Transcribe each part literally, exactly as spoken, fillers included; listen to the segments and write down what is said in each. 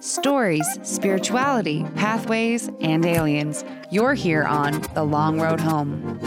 stories, spirituality, pathways, and aliens. You're here on The Long Road Home.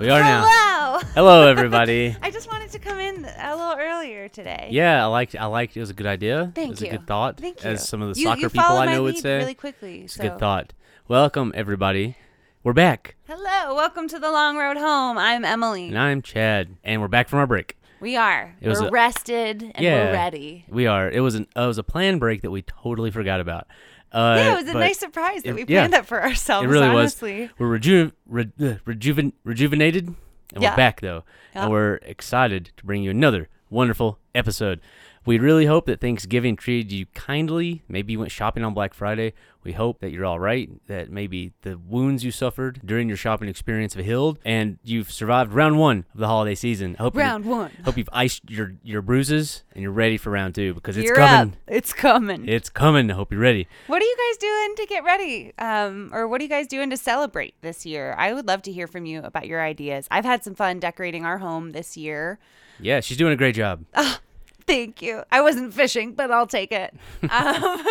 We are Hello. now. Hello, everybody. I just wanted to come in a little earlier today. Yeah, I liked. I liked. It was a good idea. Thank you. It was you. a good thought. Thank you. As some of the you, soccer you people I know would say. Really quickly. It's so. a good thought. Welcome, everybody. We're back. Hello. Welcome to The Long Road Home. I'm Emily. And I'm Chad. And we're back from our break. We are. It we're a, rested and yeah, we're ready. We are. It was an. Uh, it was a planned break that we totally forgot about. Uh, yeah, it was a nice surprise that it, we planned yeah, that for ourselves, it really honestly. Was. We're reju- re- uh, rejuven- rejuvenated, and yeah. we're back, though. Yeah. And we're excited to bring you another wonderful episode. We really hope that Thanksgiving treated you kindly. Maybe you went shopping on Black Friday. We hope that you're all right, that maybe the wounds you suffered during your shopping experience have healed, and you've survived round one of the holiday season. I hope round one. Hope you've iced your, your bruises, and you're ready for round two, because it's you're coming. Up. It's coming. It's coming. I hope you're ready. What are you guys doing to get ready? Um, or what are you guys doing to celebrate this year? I would love to hear from you about your ideas. I've had some fun decorating our home this year. Yeah, she's doing a great job. Oh. Thank you. I wasn't fishing, but I'll take it. Um,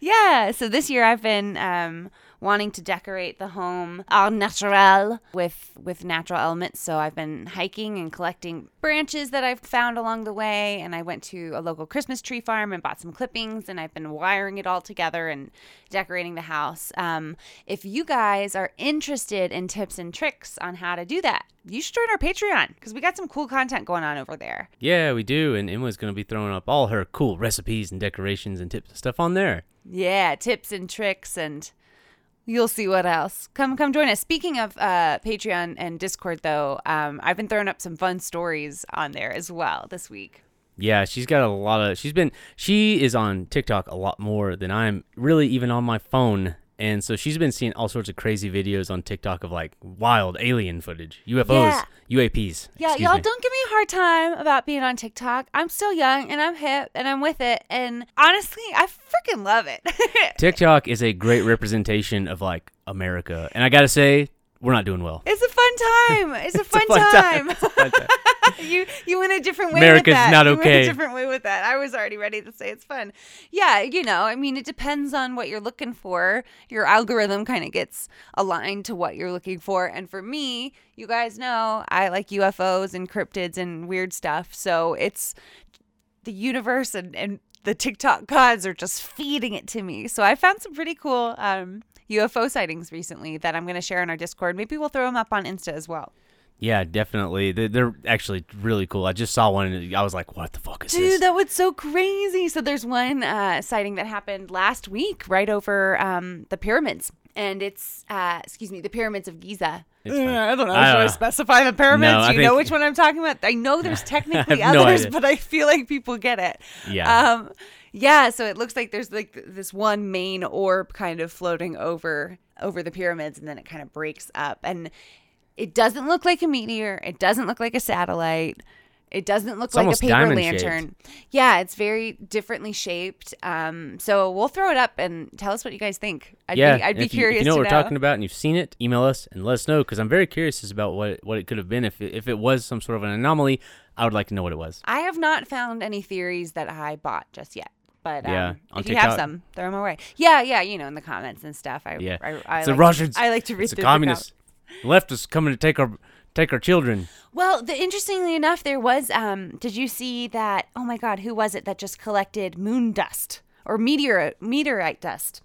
yeah. So this year I've been um, wanting to decorate the home au naturel with, with natural elements. So I've been hiking and collecting branches that I've found along the way. And I went to a local Christmas tree farm and bought some clippings. And I've been wiring it all together and decorating the house. Um, if you guys are interested in tips and tricks on how to do that, you should join our Patreon, because we got some cool content going on over there. Yeah, we do. And Emma's going to be throwing up all her cool recipes and decorations and tips and stuff on there. Yeah, tips and tricks, and you'll see what else. Come come join us. Speaking of uh, Patreon and Discord, though, um, I've been throwing up some fun stories on there as well this week. Yeah, she's got a lot of... She's been... She is on TikTok a lot more than I'm really even on my phone. And so she's been seeing all sorts of crazy videos on TikTok of, like, wild alien footage, U F Os, yeah. U A Ps. Yeah, y'all me. don't give me a hard time about being on TikTok. I'm still young, and I'm hip, and I'm with it. And honestly, I freaking love it. TikTok is a great representation of, like, America. And I got to say, we're not doing well. It's a fun time. It's a fun, it's a fun time. time. It's a fun time. You you went a different way America's with that. America's not you okay. You went a different way with that. I was already ready to say it's fun. Yeah, you know, I mean, it depends on what you're looking for. Your algorithm kind of gets aligned to what you're looking for. And for me, you guys know, I like U F Os and cryptids and weird stuff. So it's the universe and, and the TikTok gods are just feeding it to me. So I found some pretty cool um, U F O sightings recently that I'm going to share in our Discord. Maybe we'll throw them up on Insta as well. Yeah, definitely. They're actually really cool. I just saw one and I was like, what the fuck is Dude, this? Dude, that was so crazy. So there's one uh, sighting that happened last week right over um, the pyramids. And it's, uh, excuse me, the pyramids of Giza. Yeah, I don't know. I Should don't I specify know. the pyramids? No, Do you think... know which one I'm talking about? I know there's technically others, no but I feel like people get it. Yeah. Um, yeah, so it looks like there's like this one main orb kind of floating over over the pyramids, and then it kind of breaks up. And it doesn't look like a meteor. It doesn't look like a satellite. It doesn't look it's like a paper lantern. Shaped. Yeah, it's very differently shaped. Um, so we'll throw it up and tell us what you guys think. I'd yeah, be, I'd be if curious. You, if you know to what know. we're talking about and you've seen it, email us and let us know, because I'm very curious about what what it could have been. If it, if it was some sort of an anomaly, I would like to know what it was. I have not found any theories that I bought just yet. But um, yeah, if TikTok. you have some, throw them away. Yeah, yeah, you know, in the comments and stuff. I, yeah. I, I, it's I, like, to, I like to read it's through the communists. Left is coming to take our take our children. Well, the, interestingly enough, there was, um, did you see that, oh my God, who was it that just collected moon dust or meteor meteorite dust?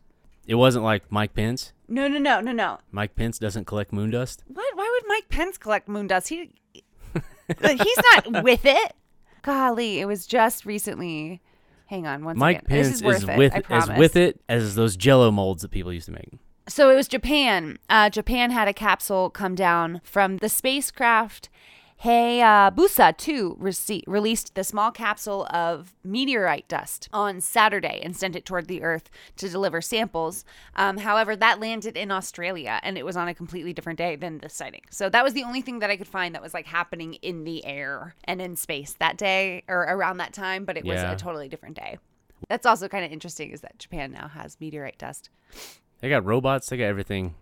It wasn't like Mike Pence? No, no, no, no, no. Mike Pence doesn't collect moon dust? What? Why would Mike Pence collect moon dust? He He's not with it. Golly, it was just recently. Hang on one Mike second. Mike Pence this is, is, it, with, is with it as those Jell-O molds that people used to make. So it was Japan. Uh, Japan had a capsule come down from the spacecraft. Hayabusa two rece- released the small capsule of meteorite dust on Saturday and sent it toward the Earth to deliver samples. Um, however, that landed in Australia, and it was on a completely different day than this sighting. So that was the only thing that I could find that was like happening in the air and in space that day or around that time, but it yeah. was a totally different day. That's also kind of interesting, is that Japan now has meteorite dust. They got robots. They got everything.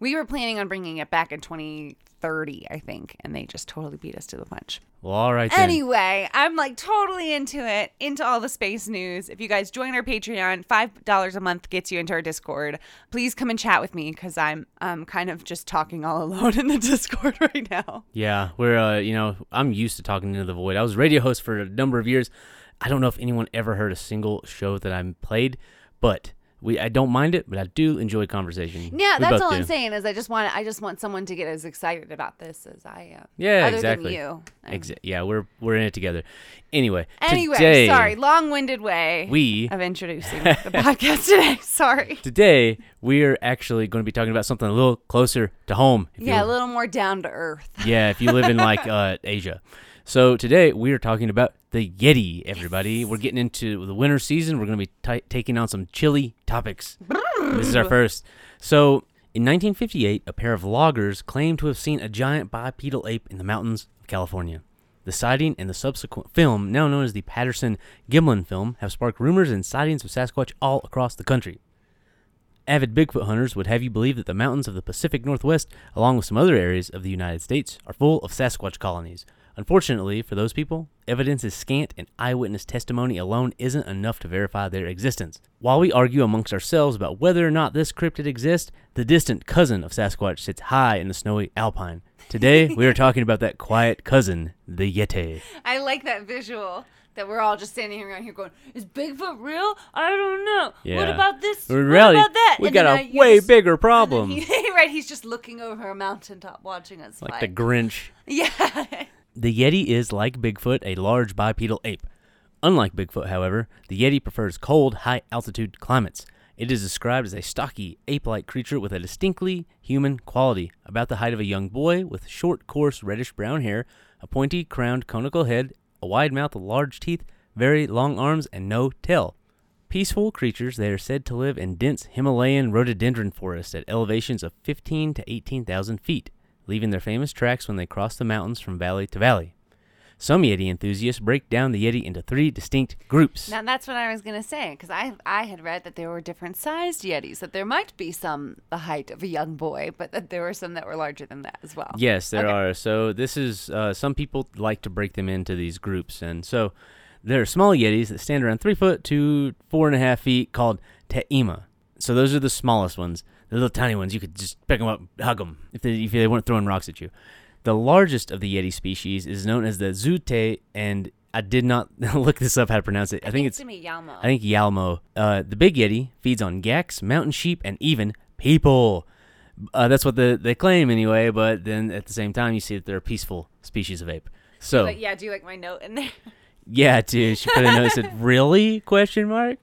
We were planning on bringing it back in twenty thirty, I think, and they just totally beat us to the punch. Well, all right then. Anyway, I'm like totally into it, into all the space news. If you guys join our Patreon, five dollars a month gets you into our Discord. Please come and chat with me because I'm um, kind of just talking all alone in the Discord right now. Yeah, we're, uh, you know, I'm used to talking into the void. I was a radio host for a number of years. I don't know if anyone ever heard a single show that I played, but... We, I don't mind it, but I do enjoy conversation. Yeah, we that's all do. I'm saying is I just want I just want someone to get as excited about this as I am. Yeah, other exactly. Other than you. Exa- yeah, we're we're in it together. Anyway, anyway, today, sorry, long-winded way we, of introducing the podcast today. Sorry. Today we're actually going to be talking about something a little closer to home. Yeah, a little more down to earth. Yeah, if you live in like uh, Asia. So today we are talking about the Yeti, everybody. Yes. We're getting into the winter season. We're going to be t- taking on some chilly topics. This is our first. So in nineteen fifty-eight, a pair of loggers claimed to have seen a giant bipedal ape in the mountains of California. The sighting and the subsequent film, now known as the Patterson-Gimlin film, have sparked rumors and sightings of Sasquatch all across the country. Avid Bigfoot hunters would have you believe that the mountains of the Pacific Northwest, along with some other areas of the United States, are full of Sasquatch colonies. Unfortunately, for those people, evidence is scant and eyewitness testimony alone isn't enough to verify their existence. While we argue amongst ourselves about whether or not this cryptid exists, the distant cousin of Sasquatch sits high in the snowy alpine. Today, we are talking about that quiet cousin, the Yeti. I like that visual that we're all just standing around here going, is Bigfoot real? I don't know. Yeah. What about this? In reality, what about that? We and got a way just, bigger problem. He, right, he's just looking over a mountaintop watching us like fight. The Grinch. Yeah. The Yeti is, like Bigfoot, a large bipedal ape. Unlike Bigfoot, however, the Yeti prefers cold, high-altitude climates. It is described as a stocky, ape-like creature with a distinctly human quality, about the height of a young boy, with short, coarse, reddish-brown hair, a pointy, crowned, conical head, a wide mouth, large teeth, very long arms, and no tail. Peaceful creatures, they are said to live in dense Himalayan rhododendron forests at elevations of fifteen to eighteen thousand feet, leaving their famous tracks when they cross the mountains from valley to valley. Some Yeti enthusiasts break down the Yeti into three distinct groups. Now, that's what I was going to say, because I I had read that there were different sized Yetis, that there might be some the height of a young boy, but that there were some that were larger than that as well. Yes, there okay. are. So this is, uh, some people like to break them into these groups. And so there are small Yetis that stand around three foot to four and a half feet called Te'ima. So those are the smallest ones. The little tiny ones, you could just pick them up, hug them, if they, if they weren't throwing rocks at you. The largest of the Yeti species is known as the Zute, and I did not look this up how to pronounce it. I, I think, think it's gonna be Yalmo. I think Yalmo. Uh, the big Yeti feeds on yaks, mountain sheep, and even people. Uh, that's what the, they claim anyway, but then at the same time, you see that they're a peaceful species of ape. So but yeah, do you like my note in there? Yeah, dude. She put a note that said, really? Question mark?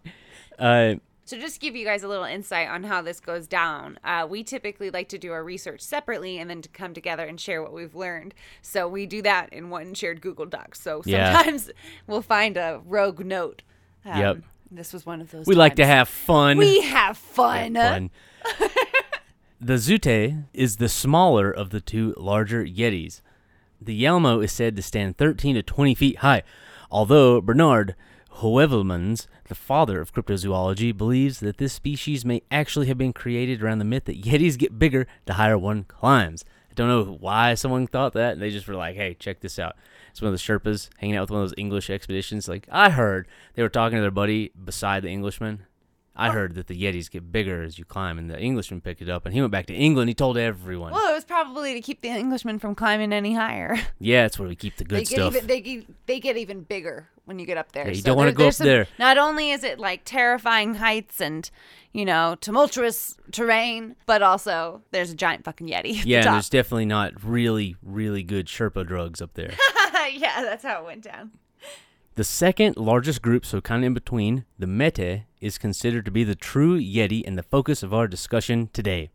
Uh So just to give you guys a little insight on how this goes down, uh, we typically like to do our research separately and then to come together and share what we've learned. So we do that in one shared Google Doc. So sometimes yeah. we'll find a rogue note. Um, yep. This was one of those We times. like to have fun. We have fun. We have fun. The Zute is the smaller of the two larger Yetis. The Yalmo is said to stand thirteen to twenty feet high, although Bernard Heuvelmans, the father of cryptozoology, believes that this species may actually have been created around the myth that Yetis get bigger the higher one climbs. I don't know why someone thought that. They just were like, hey, check this out. It's one of the Sherpas hanging out with one of those English expeditions. Like, I heard they were talking to their buddy beside the Englishman. I heard that the Yetis get bigger as you climb, and the Englishman picked it up, and he went back to England. He told everyone. Well, it was probably to keep the Englishman from climbing any higher. Yeah, that's where we keep the good they stuff. Get even, they, get, they get even bigger when you get up there. Yeah, you so don't want to go up some, there. Not only is it like terrifying heights and, you know, tumultuous terrain, but also there's a giant fucking Yeti at yeah, the top. There's definitely not really, really good Sherpa drugs up there. Yeah, that's how it went down. The second largest group, so kind of in between, the Mete, is considered to be the true Yeti and the focus of our discussion today.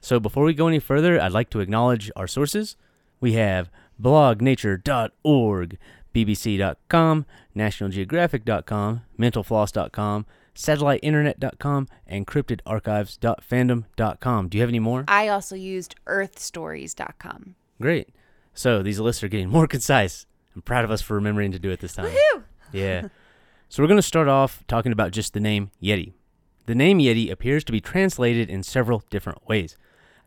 So before we go any further, I'd like to acknowledge our sources. We have blog nature dot org, b b c dot com, national geographic dot com, mental floss dot com, satellite internet dot com, and cryptid archives dot fandom dot com. Do you have any more? I also used earth stories dot com. Great. So these lists are getting more concise. I'm proud of us for remembering to do it this time. Woohoo! Yeah. So we're going to start off talking about just the name Yeti. The name Yeti appears to be translated in several different ways.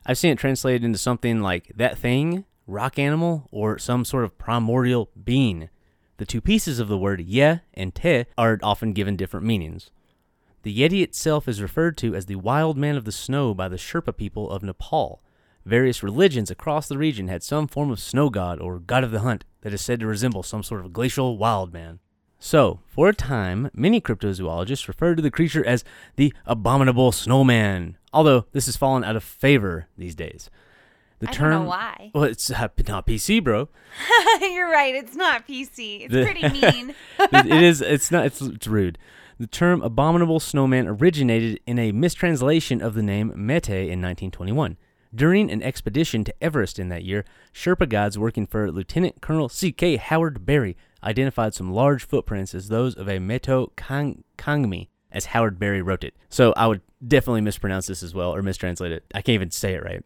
I've seen it translated into something like that thing, rock animal, or some sort of primordial being. The two pieces of the word ye and te are often given different meanings. The Yeti itself is referred to as the wild man of the snow by the Sherpa people of Nepal. Various religions across the region had some form of snow god or god of the hunt that is said to resemble some sort of glacial wild man. So, for a time, many cryptozoologists referred to the creature as the abominable snowman, although this has fallen out of favor these days. The I term, don't know why. Well, it's uh, not P C, bro. You're right. It's not P C. It's the, pretty mean. it is. It's not. It's, it's rude. The term abominable snowman originated in a mistranslation of the name Mete in nineteen twenty-one. During an expedition to Everest in that year, Sherpa guides working for Lieutenant Colonel C K Howard-Bury identified some large footprints as those of a Meto Kang- Kangmi, as Howard-Bury wrote it. So I would definitely mispronounce this as well, or mistranslate it. I can't even say it right.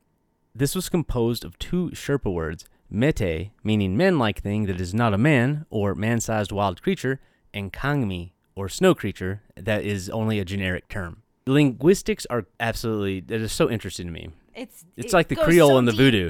This was composed of two Sherpa words, mete, meaning man-like thing that is not a man, or man-sized wild creature, and kangmi, or snow creature, that is only a generic term. Linguistics are absolutely, that is so interesting to me. It's it's it like the Creole so and the deep. Voodoo.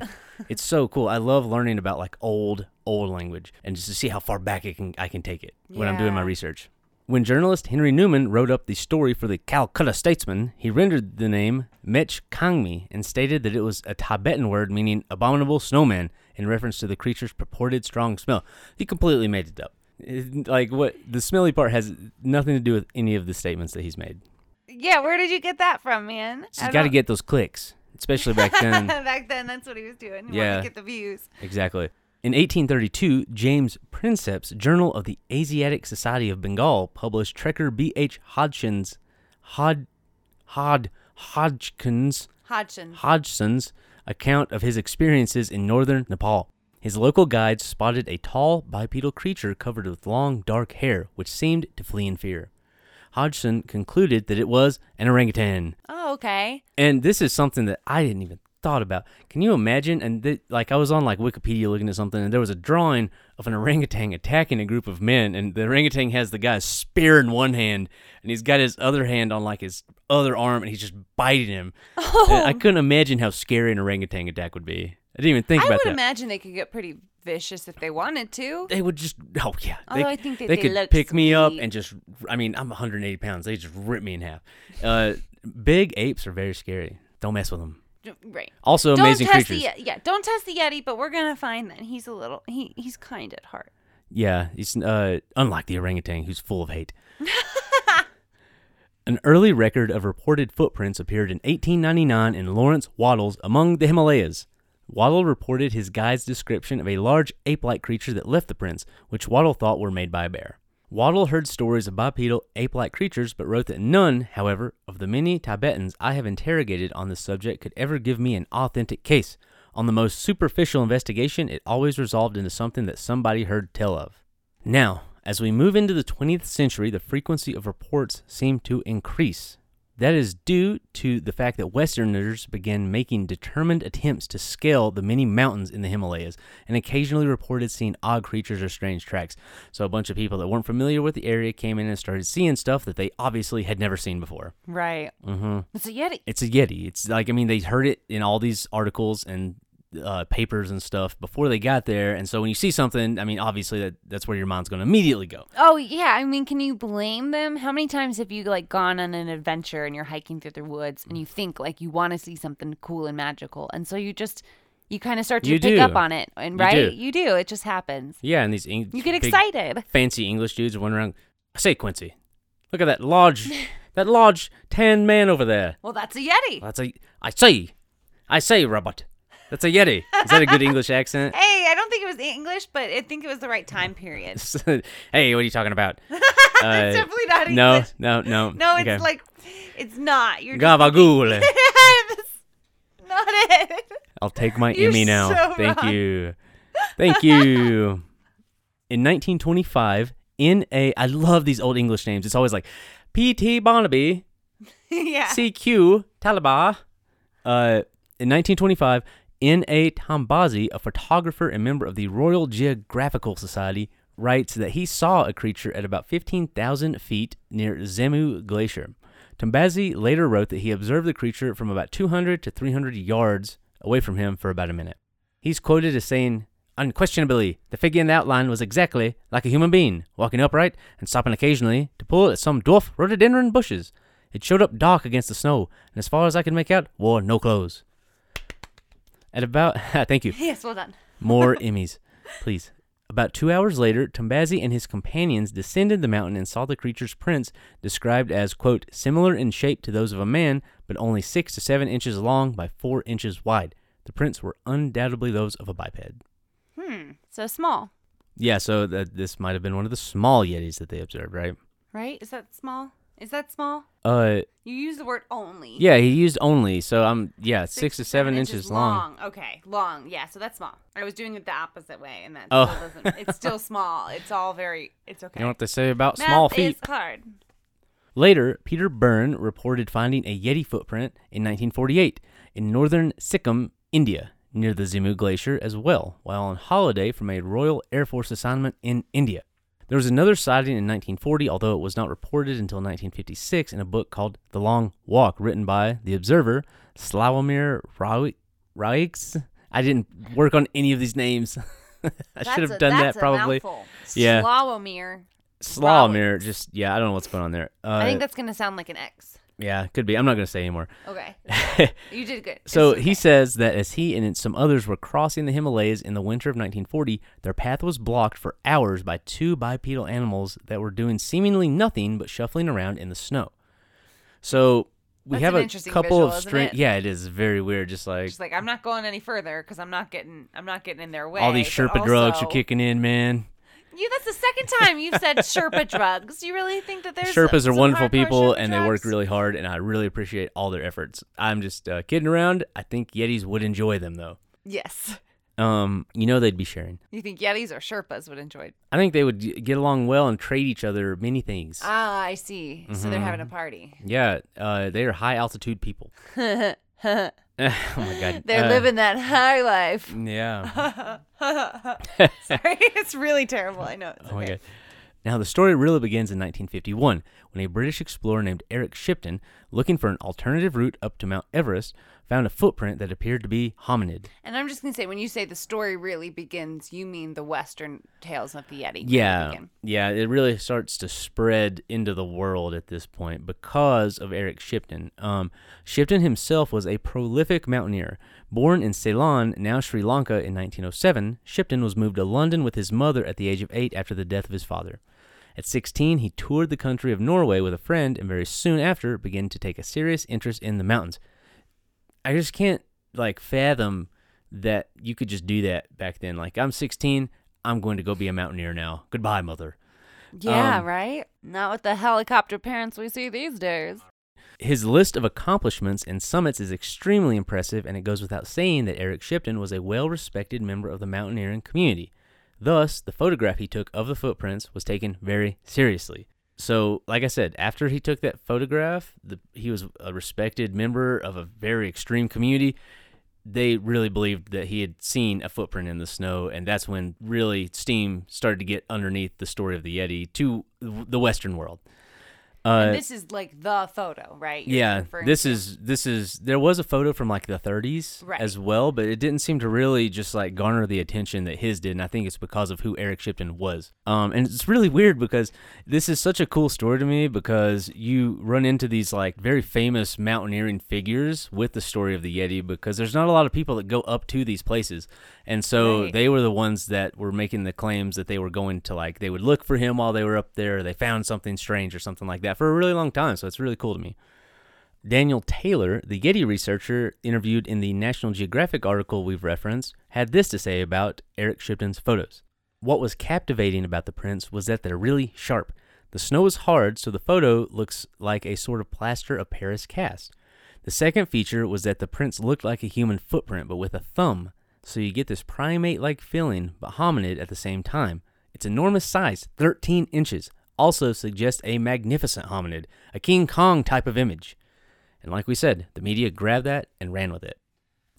It's so cool. I love learning about like old, old language, and just to see how far back it can, I can take it yeah. when I'm doing my research. When journalist Henry Newman wrote up the story for the Calcutta Statesman, he rendered the name Mech Kangmi and stated that it was a Tibetan word meaning abominable snowman in reference to the creature's purported strong smell. He completely made it up. It, like what the smelly part has nothing to do with any of the statements that he's made. Yeah, where did you get that from, man? He's got to get those clicks, especially back then. Back then, that's what he was doing. He yeah, wanted to get the views. Exactly. In eighteen thirty-two, James Princeps' Journal of the Asiatic Society of Bengal published trekker B H Hodgson's Hod, Hod, Hodgkins, Hodgson. Hodgson's account of his experiences in northern Nepal. His local guides spotted a tall bipedal creature covered with long, dark hair, which seemed to flee in fear. Hodgson concluded that it was an orangutan. Oh, okay. And this is something that I didn't even thought about. Can you imagine? And th- like I was on like Wikipedia looking at something, and there was a drawing of an orangutan attacking a group of men, and the orangutan has the guy's spear in one hand, and he's got his other hand on like his other arm, and he's just biting him. Oh. And I couldn't imagine how scary an orangutan attack would be. I didn't even think I about that. I would imagine they could get pretty vicious if they wanted to. They would just, oh yeah. Although they, I think that they, they could look pick sweet. me up and just, I mean, I'm one hundred eighty pounds. They just rip me in half. Uh, big apes are very scary. Don't mess with them. Right. Also don't amazing test creatures. The, yeah, don't test the Yeti, but we're going to find that he's a little, he he's kind at heart. Yeah, he's uh, unlike the orangutan who's full of hate. An early record of reported footprints appeared in eighteen ninety-nine in Lawrence Waddell's Among the Himalayas. Waddell reported his guide's description of a large ape-like creature that left the prints, which Waddell thought were made by a bear. Waddell heard stories of bipedal ape-like creatures, but wrote that none, however, of the many Tibetans I have interrogated on this subject could ever give me an authentic case. On the most superficial investigation, it always resolved into something that somebody heard tell of. Now, as we move into the twentieth century, the frequency of reports seemed to increase. That is due to the fact that Westerners began making determined attempts to scale the many mountains in the Himalayas and occasionally reported seeing odd creatures or strange tracks. So a bunch of people that weren't familiar with the area came in and started seeing stuff that they obviously had never seen before. Right. Mm-hmm. It's a Yeti. It's a Yeti. It's like, I mean, they heard it in all these articles and uh, papers and stuff before they got there. And so when you see something, I mean, obviously that, that's where your mind's going to immediately go. Oh yeah. I mean, can you blame them? How many times have you like gone on an adventure and you're hiking through the woods and you think like you want to see something cool and magical. And so you just, you kind of start to you pick do. up on it. And right, you do. you do. It just happens. Yeah. And these, Eng- you get excited. Fancy English dudes are wandering around. I say, Quincy, look at that large, that large tan man over there. Well, that's a Yeti. That's a, I say, I say, Robert. That's a Yeti. Is that a good English accent? Hey, I don't think it was English, but I think it was the right time period. Hey, what are you talking about? Uh, it's definitely not English. No, no, no. No, it's okay. like, it's not. You're Gavagool. That's not it. I'll take my You're Emmy now. So Thank wrong. you. Thank you. In nineteen twenty-five, N. A. I love these old English names. It's always like P T Barnaby, yeah. C Q Talibah. Uh, in nineteen twenty-five, N. A. Tombazi, a photographer and member of the Royal Geographical Society, writes that he saw a creature at about fifteen thousand feet near Zemu Glacier. Tombazi later wrote that he observed the creature from about two hundred to three hundred yards away from him for about a minute. He's quoted as saying, "Unquestionably, the figure in the outline was exactly like a human being, walking upright and stopping occasionally to pull at some dwarf rhododendron bushes. It showed up dark against the snow, and as far as I could make out, wore no clothes." At about... thank you. Yes, well done. More Emmys, please. About two hours later, Tombazi and his companions descended the mountain and saw the creature's prints, described as, quote, similar in shape to those of a man, but only six to seven inches long by four inches wide. The prints were undoubtedly those of a biped. Hmm, so small. Yeah, so th- this might have been one of the small yetis that they observed, right? Right? Is that small? Is that small? Uh, you used the word only. Yeah, he used only. So I'm yeah, six, six to seven, seven inches, inches long. long. Okay, long. Yeah, so that's small. I was doing it the opposite way, and that oh. still doesn't. It's still small. It's all very. It's okay. You know what they say about Math small feet. It's hard. Later, Peter Byrne reported finding a Yeti footprint in nineteen forty-eight in northern Sikkim, India, near the Zemu Glacier as well, while on holiday from a Royal Air Force assignment in India. There was another sighting in nineteen forty, although it was not reported until nineteen fifty-six in a book called The Long Walk, written by the observer, Slawomir Raiks. I didn't work on any of these names. I should have done a, that probably. Yeah. Slawomir. Slawomir, just, yeah, I don't know what's going on there. Uh, I think that's going to sound like an X. Yeah, could be. I'm not going to say anymore. Okay. You did good. So okay. He says that as he and some others were crossing the Himalayas in the winter of nineteen forty, their path was blocked for hours by two bipedal animals that were doing seemingly nothing but shuffling around in the snow. So we That's have a couple visual, of strange. Yeah, it is very weird. Just like, just like I'm not going any further because I'm not getting I'm not getting in their way. All these Sherpa also... drugs are kicking in, man. You, that's the second time you've said Sherpa drugs. You really think that there's Sherpas are wonderful people and drugs? They work really hard, and I really appreciate all their efforts. I'm just uh, kidding around. I think Yetis would enjoy them, though. Yes. Um, you know they'd be sharing. You think Yetis or Sherpas would enjoy? I think they would get along well and trade each other many things. Ah, I see. Mm-hmm. So they're having a party. Yeah, uh, they are high-altitude people. Oh my God. They're uh, living that high life. Yeah. Sorry, it's really terrible. I know. It's oh okay. my God. Now, the story really begins in nineteen fifty-one when a British explorer named Eric Shipton, looking for an alternative route up to Mount Everest, found a footprint that appeared to be hominid. And I'm just going to say, when you say the story really begins, you mean the Western tales of the Yeti. Yeah. Yeah, it really starts to spread into the world at this point because of Eric Shipton. Um, Shipton himself was a prolific mountaineer. Born in Ceylon, now Sri Lanka, in nineteen oh seven, Shipton was moved to London with his mother at the age of eight after the death of his father. At sixteen, he toured the country of Norway with a friend and very soon after began to take a serious interest in the mountains. I just can't, like, fathom that you could just do that back then. Like, I'm sixteen, I'm going to go be a mountaineer now. Goodbye, mother. Yeah, um, right? Not with the helicopter parents we see these days. His list of accomplishments and summits is extremely impressive, and it goes without saying that Eric Shipton was a well-respected member of the mountaineering community. Thus, the photograph he took of the footprints was taken very seriously. So, like I said, after he took that photograph, the, he was a respected member of a very extreme community. They really believed that he had seen a footprint in the snow, and that's when really steam started to get underneath the story of the Yeti to the Western world. Uh, and this is like the photo, right? You're yeah, this to? is this is there was a photo from like the thirties right. as well, but it didn't seem to really just like garner the attention that his did, and I think it's because of who Eric Shipton was. Um, and it's really weird because this is such a cool story to me because you run into these like very famous mountaineering figures with the story of the Yeti because there's not a lot of people that go up to these places, and so right. they were the ones that were making the claims that they were going to like they would look for him while they were up there, they found something strange or something like that. For a really long time, so it's really cool to me. Daniel Taylor, the Yeti researcher interviewed in the National Geographic article we've referenced, had this to say about Eric Shipton's photos. What was captivating about the prints was that they're really sharp. The snow is hard, so the photo looks like a sort of plaster of Paris cast. The second feature was that the prints looked like a human footprint, but with a thumb, so you get this primate-like feeling, but hominid at the same time. It's enormous size, thirteen inches. Also suggests a magnificent hominid, a King Kong type of image. And like we said, the media grabbed that and ran with it.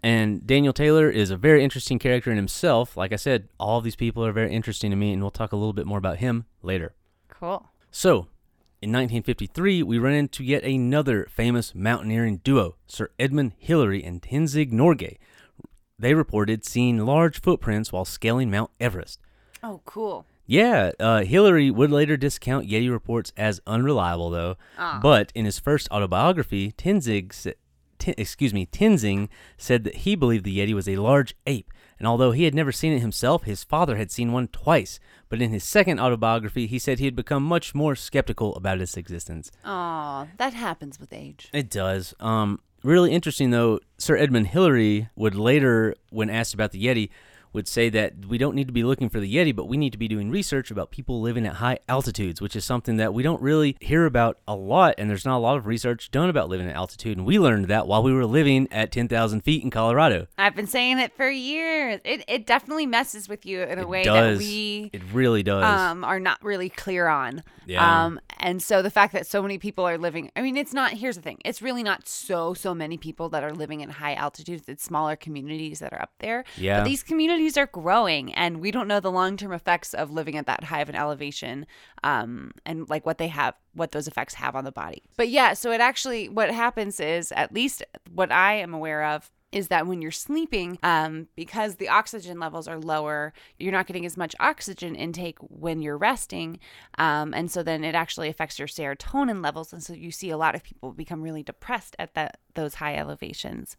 And Daniel Taylor is a very interesting character in himself. Like I said, all of these people are very interesting to me, and we'll talk a little bit more about him later. Cool. So, In nineteen fifty-three, we ran into yet another famous mountaineering duo, Sir Edmund Hillary and Tenzing Norgay. They reported seeing large footprints while scaling Mount Everest. Oh, cool. Yeah, uh, Hillary would later discount Yeti reports as unreliable, though. Ah. But in his first autobiography, Tenzing, sa- ten, excuse me, Tenzing said that he believed the Yeti was a large ape, and although he had never seen it himself, his father had seen one twice. But in his second autobiography, he said he had become much more skeptical about its existence. Aw, that happens with age. It does. Um, really interesting, though, Sir Edmund Hillary would later, when asked about the Yeti, would say that we don't need to be looking for the Yeti, but we need to be doing research about people living at high altitudes, which is something that we don't really hear about a lot, and there's not a lot of research done about living at altitude, and we learned that while we were living at ten thousand feet in Colorado. I've been saying it for years. It it definitely messes with you in a it way does. that we it really does. Um, are not really clear on. Yeah. Um, and so the fact that so many people are living, I mean, it's not, here's the thing, it's really not so, so many people that are living in high altitudes. It's smaller communities that are up there. Yeah. But these communities are growing, and we don't know the long-term effects of living at that high of an elevation, um, and like what they have, what those effects have on the body. But yeah, so it actually, what happens is, at least what I am aware of, is that when you're sleeping, um, because the oxygen levels are lower, you're not getting as much oxygen intake when you're resting. Um, and so then it actually affects your serotonin levels. And so you see a lot of people become really depressed at that, those high elevations.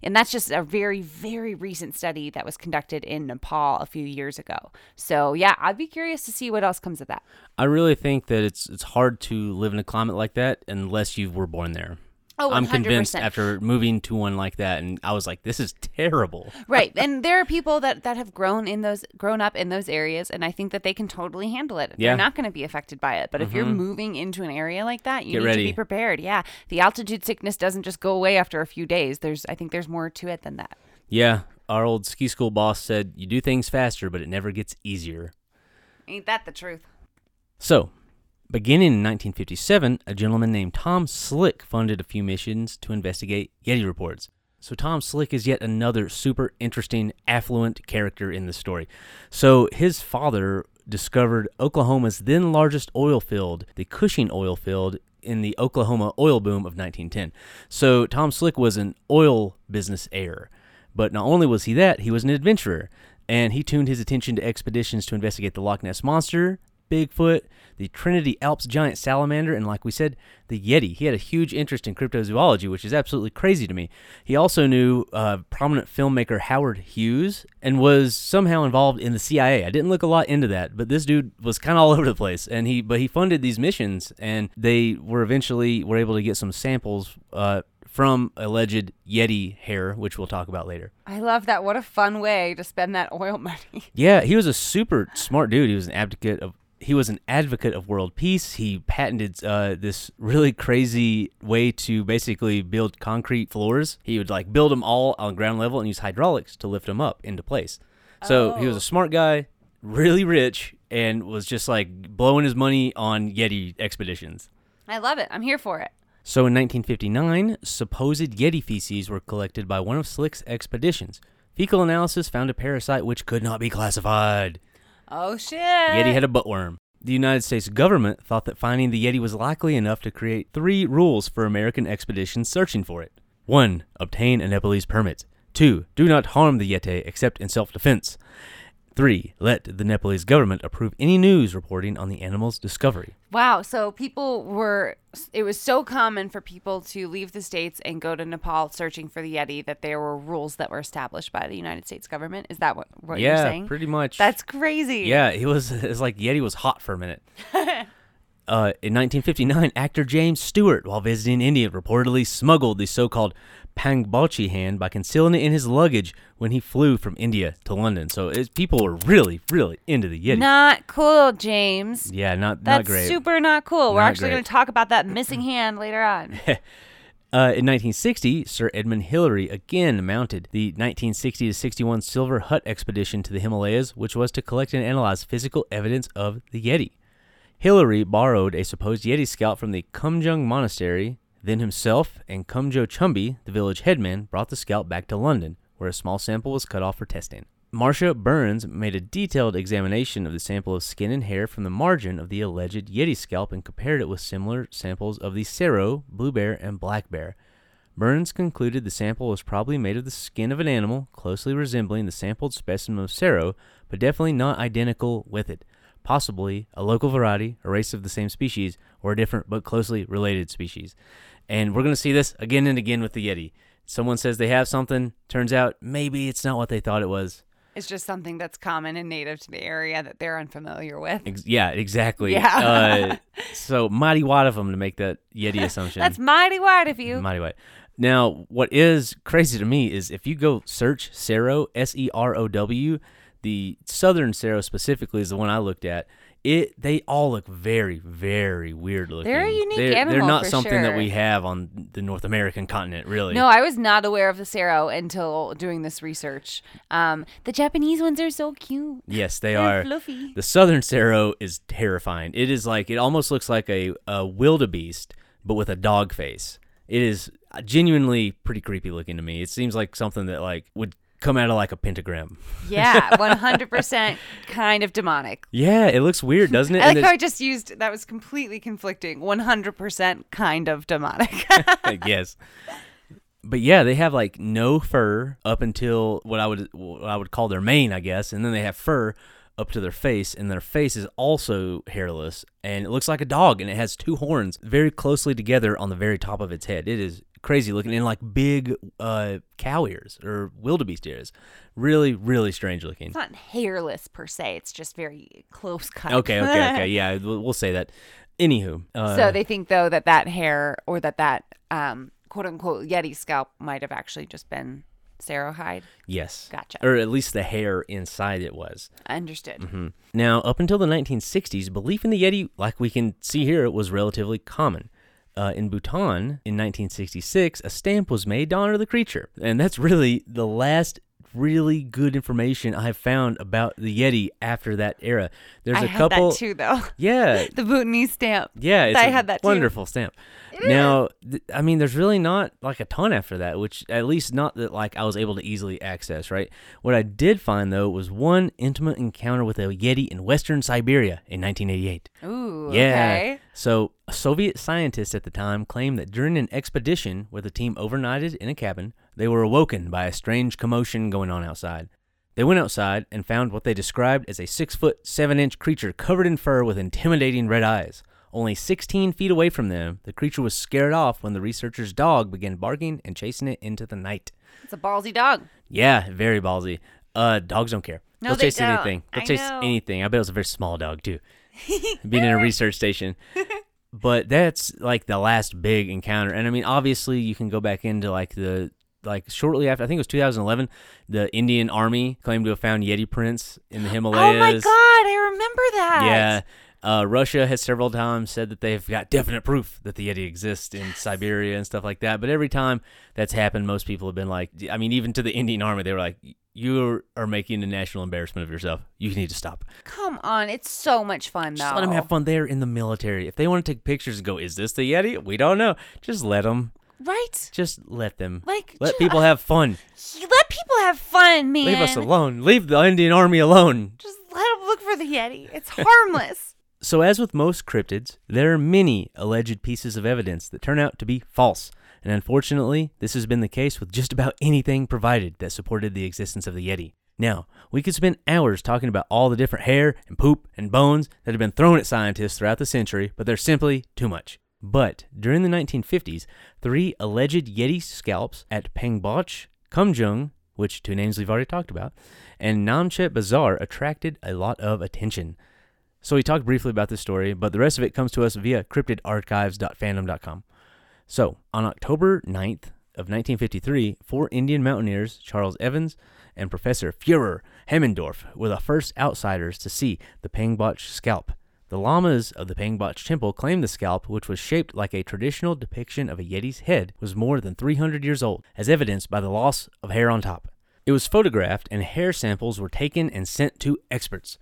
And that's just a very, very recent study that was conducted in Nepal a few years ago. So, yeah, I'd be curious to see what else comes of that. I really think that it's it's hard to live in a climate like that unless you were born there. Oh, one hundred percent. I'm convinced after moving to one like that, and I was like, this is terrible. Right. And there are people that, that have grown in those grown up in those areas, and I think that they can totally handle it. Yeah. They're not going to be affected by it. But mm-hmm. if you're moving into an area like that, you Get need ready. to be prepared. Yeah. The altitude sickness doesn't just go away after a few days. There's I think there's more to it than that. Yeah. Our old ski school boss said, you do things faster, but it never gets easier. Ain't that the truth? So, beginning in nineteen fifty-seven, a gentleman named Tom Slick funded a few missions to investigate Yeti reports. So Tom Slick is yet another super interesting, affluent character in the story. So his father discovered Oklahoma's then largest oil field, the Cushing oil field, in the Oklahoma oil boom of nineteen ten. So Tom Slick was an oil business heir. But not only was he that, he was an adventurer. And he tuned his attention to expeditions to investigate the Loch Ness Monster, Bigfoot, the Trinity Alps giant salamander, and like we said, the Yeti. He had a huge interest in cryptozoology, which is absolutely crazy to me. He also knew uh, prominent filmmaker Howard Hughes and was somehow involved in the C I A. I didn't look a lot into that, but this dude was kind of all over the place. And he, but he funded these missions, and they were eventually were able to get some samples uh, from alleged Yeti hair, which we'll talk about later. I love that. What a fun way to spend that oil money. Yeah, he was a super smart dude. He was an advocate of He was an advocate of world peace. He patented uh, this really crazy way to basically build concrete floors. He would like build them all on ground level and use hydraulics to lift them up into place. So oh. he was a smart guy, really rich, and was just like blowing his money on Yeti expeditions. I love it. I'm here for it. So in nineteen fifty-nine, supposed Yeti feces were collected by one of Slick's expeditions. Fecal analysis found a parasite which could not be classified. Oh, shit. Yeti had a buttworm. The United States government thought that finding the Yeti was likely enough to create three rules for American expeditions searching for it. One, obtain a Nepalese permit. Two, do not harm the Yeti except in self-defense. Three, let the Nepalese government approve any news reporting on the animal's discovery. Wow, so people were, it was so common for people to leave the States and go to Nepal searching for the Yeti that there were rules that were established by the United States government. Is that what, what yeah, you're saying? Yeah, pretty much. That's crazy. Yeah, it was, it was like Yeti was hot for a minute. Uh, in nineteen fifty-nine, actor James Stewart, while visiting India, reportedly smuggled the so-called Pangboche hand by concealing it in his luggage when he flew from India to London. So it's, people were really, really into the Yeti. Not cool, James. Yeah, not, not great. That's super not cool. Not we're actually going to talk about that missing hand later on. Uh, in nineteen sixty, Sir Edmund Hillary again mounted the nineteen sixty to sixty-one Silver Hut expedition to the Himalayas, which was to collect and analyze physical evidence of the Yeti. Hillary borrowed a supposed Yeti scout from the Khumjung monastery, then himself and Khumjo Chumbi, the village headman, brought the scout back to London, where a small sample was cut off for testing. Marcia Burns made a detailed examination of the sample of skin and hair from the margin of the alleged Yeti scalp and compared it with similar samples of the Serow, blue bear, and black bear. Burns concluded the sample was probably made of the skin of an animal, closely resembling the sampled specimen of Cerro, but definitely not identical with it. Possibly a local variety, a race of the same species, or a different but closely related species. And we're going to see this again and again with the Yeti. Someone says they have something, turns out maybe it's not what they thought it was. It's just something that's common and native to the area that they're unfamiliar with. Ex- yeah, exactly. Yeah. uh, so mighty wide of them to make that Yeti assumption. That's mighty wide of you. Mighty wide. Now, what is crazy to me is if you go search Cerro, S E R O W, the southern Cerro specifically is the one I looked at. It They all look very, very weird looking. They're a unique they're, animal. They're not for something sure. that we have on the North American continent, really. No, I was not aware of the Cerro until doing this research. Um, the Japanese ones are so cute. Yes, they they're are. Fluffy. The southern Cerro is terrifying. It is like, it almost looks like a, a wildebeest, but with a dog face. It is genuinely pretty creepy looking to me. It seems like something that like would come out of like a pentagram. Yeah, one hundred percent kind of demonic. Yeah, it looks weird, doesn't it? I like and how I just used, that was completely conflicting, one hundred percent kind of demonic. Yes. But yeah, they have like no fur up until what I would what I would call their mane, I guess, and then they have fur up to their face, and their face is also hairless, and it looks like a dog, and it has two horns very closely together on the very top of its head. It is crazy looking, and like big uh, cow ears or wildebeest ears. Really, really strange looking. It's not hairless per se. It's just very close cut. Okay, okay, okay. Yeah, we'll say that. Anywho. Uh, so they think, though, that that hair or that that um, quote-unquote Yeti scalp might have actually just been Cerro hide? Yes. Gotcha. Or at least the hair inside it was. Understood. Mm-hmm. Now, up until the nineteen sixties, belief in the Yeti, like we can see here, was relatively common. Uh, in Bhutan, in nineteen sixty-six, a stamp was made to honor the creature. And that's really the last really good information I have found about the Yeti after that era. There's I a had couple. That too, though. Yeah. The Bhutanese stamp. Yeah. It's I a had that wonderful too. Stamp. Ew. Now, th- I mean, there's really not like a ton after that, which at least not that like I was able to easily access, right? What I did find, though, was one intimate encounter with a Yeti in Western Siberia in nineteen eighty-eight. Ooh. Yeah. Okay. So, a Soviet scientist at the time claimed that during an expedition where the team overnighted in a cabin, they were awoken by a strange commotion going on outside. They went outside and found what they described as a six foot seven inch creature covered in fur with intimidating red eyes. Only sixteen feet away from them, the creature was scared off when the researcher's dog began barking and chasing it into the night. It's a ballsy dog. Yeah, very ballsy. Uh, dogs don't care. No, They'll they chase don't. anything. They'll I chase know. anything. I bet it was a very small dog, too. Being in a research station. But that's like the last big encounter. And I mean, obviously, you can go back into like the, like shortly after, I think it was two thousand eleven, the Indian Army claimed to have found Yeti prints in the Himalayas. Oh my God, I remember that. Yeah. Uh, Russia has several times said that they've got definite proof that the Yeti exists in yes. Siberia and stuff like that. But every time that's happened, most people have been like, I mean, even to the Indian Army, they were like, you are making a national embarrassment of yourself. You need to stop. Come on. It's so much fun, though. Just let them have fun. They're in the military. If they want to take pictures and go, is this the Yeti? We don't know. Just let them. Right? Just let them. Like, let just, people have fun. Let people have fun, man. Leave us alone. Leave the Indian Army alone. Just let them look for the Yeti. It's harmless. So as with most cryptids, there are many alleged pieces of evidence that turn out to be false. And unfortunately, this has been the case with just about anything provided that supported the existence of the Yeti. Now, we could spend hours talking about all the different hair and poop and bones that have been thrown at scientists throughout the century, but they're simply too much. But during the nineteen fifties, three alleged Yeti scalps at Pangboche, Khumjung, which two names we've already talked about, and Namche Bazaar attracted a lot of attention. So we talked briefly about this story, but the rest of it comes to us via cryptid archives dot fandom dot com. So, on October ninth of nineteen fifty-three, four Indian mountaineers, Charles Evans and Professor Führer Hemmendorf, were the first outsiders to see the Pangboche scalp. The lamas of the Pangboche temple claimed the scalp, which was shaped like a traditional depiction of a Yeti's head, was more than three hundred years old, as evidenced by the loss of hair on top. It was photographed, and hair samples were taken and sent to experts.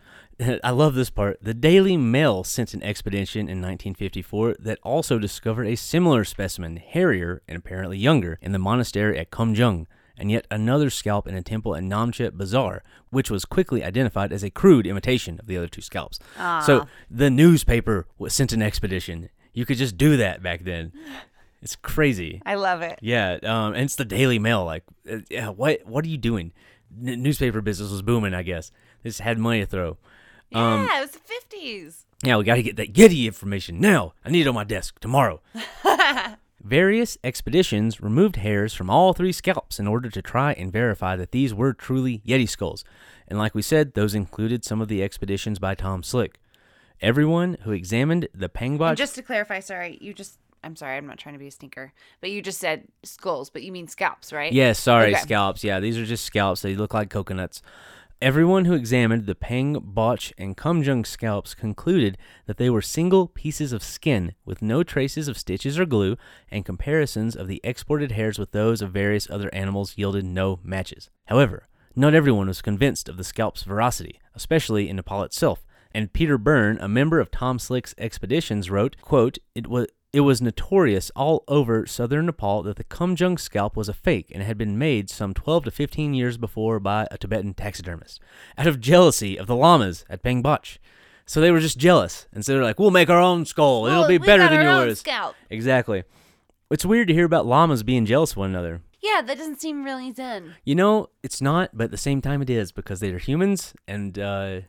I love this part. The Daily Mail sent an expedition in nineteen fifty-four that also discovered a similar specimen, hairier and apparently younger, in the monastery at Khumjung, and yet another scalp in a temple at Namche Bazaar, which was quickly identified as a crude imitation of the other two scalps. Aww. So the newspaper was sent an expedition. You could just do that back then. It's crazy. I love it. Yeah, um, and it's the Daily Mail. Like, uh, yeah, what what are you doing? N- newspaper business was booming, I guess. They just had money to throw. Um, yeah, it was the fifties. Yeah, we got to get that Yeti information now. I need it on my desk tomorrow. Various expeditions removed hairs from all three scalps in order to try and verify that these were truly Yeti skulls. And like we said, those included some of the expeditions by Tom Slick. Everyone who examined the Pangboche... Just to clarify, sorry, you just... I'm sorry, I'm not trying to be a stinker, but you just said skulls, but you mean scalps, right? Yeah, sorry, okay. Scalps. Yeah, these are just scalps. They look like coconuts. Everyone who examined the Pangboche and Khumjung scalps concluded that they were single pieces of skin with no traces of stitches or glue, and comparisons of the exported hairs with those of various other animals yielded no matches. However, not everyone was convinced of the scalp's veracity, especially in Nepal itself, and Peter Byrne, a member of Tom Slick's expeditions, wrote, quote, It was... It was notorious all over southern Nepal that the Khumjung scalp was a fake and had been made some twelve to fifteen years before by a Tibetan taxidermist out of jealousy of the llamas at Pangboche. So they were just jealous, and so they're like, we'll make our own skull. Well, it'll be better than yours. Scalp. Exactly. It's weird to hear about llamas being jealous of one another. Yeah, that doesn't seem really zen. You know, it's not, but at the same time it is, because they are humans, and uh,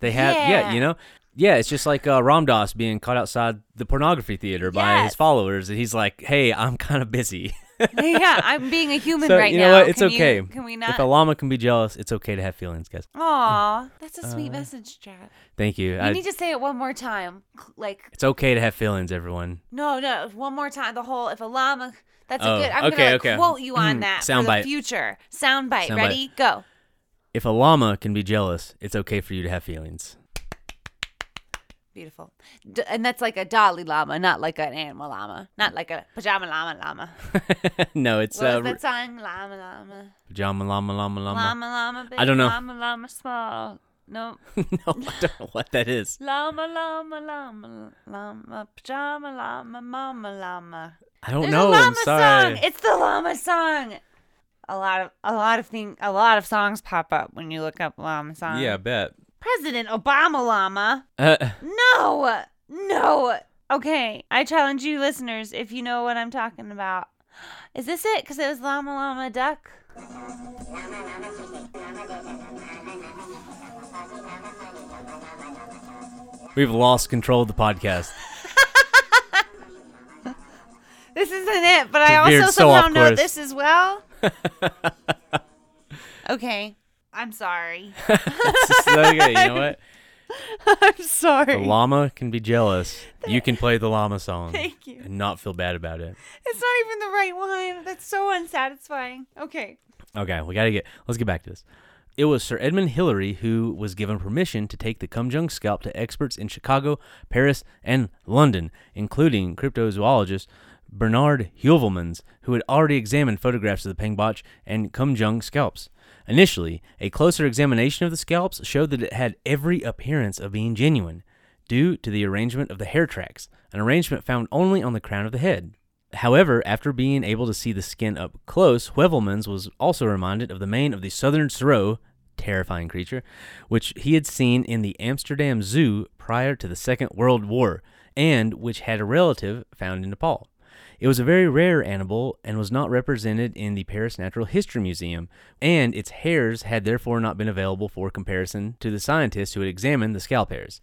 they have, yeah, yeah you know. Yeah, it's just like uh, Ram Dass being caught outside the pornography theater by yes. his followers, and he's like, "Hey, I'm kind of busy." Yeah, I'm being a human so, right you know now. What? It's can okay. You, can we not? If a llama can be jealous, it's okay to have feelings, guys. Aw, that's a sweet uh, message, Jack. Thank you. You I, need to say it one more time, like it's okay to have feelings, everyone. No, no, one more time. The whole if a llama. That's oh, a good. I'm okay, gonna like, okay. quote you on that for the future. Soundbite. Sound Ready? Bite. Go. If a llama can be jealous, it's okay for you to have feelings. Beautiful. D- and that's like a Dalai Lama, not like an animal llama. Not like a pajama llama llama. No, it's... What uh, was that song? Llama llama. Pajama llama llama llama. Llama llama big. I don't know. Llama llama small. No. No, I don't know what that is. Llama llama llama llama. Pajama llama mama llama. I don't There's know. There's a llama I'm sorry. song. It's the llama song. A lot of a lot of thing, a lot of songs pop up when you look up llama song. Yeah, I bet. President Obama Llama. Uh, no, no. Okay, I challenge you listeners if you know what I'm talking about. Is this it? Because it was Llama Llama Duck. We've lost control of the podcast. This isn't it, but I also somehow know this as well. Okay. I'm sorry. It's just so good. You know what? I'm sorry. The llama can be jealous. You can play the llama song. Thank you. And not feel bad about it. It's not even the right one. That's so unsatisfying. Okay. Okay, we gotta get. Let's get back to this. It was Sir Edmund Hillary who was given permission to take the Khumjung scalp to experts in Chicago, Paris, and London, including cryptozoologist Bernard Heuvelmans, who had already examined photographs of the Pangboche and Khumjung scalps. Initially, a closer examination of the scalps showed that it had every appearance of being genuine, due to the arrangement of the hair tracks, an arrangement found only on the crown of the head. However, after being able to see the skin up close, Heuvelmans was also reminded of the mane of the southern Cerro, terrifying creature, which he had seen in the Amsterdam Zoo prior to the Second World War, and which had a relative found in Nepal. It was a very rare animal and was not represented in the Paris Natural History Museum, and its hairs had therefore not been available for comparison to the scientists who had examined the scalp hairs.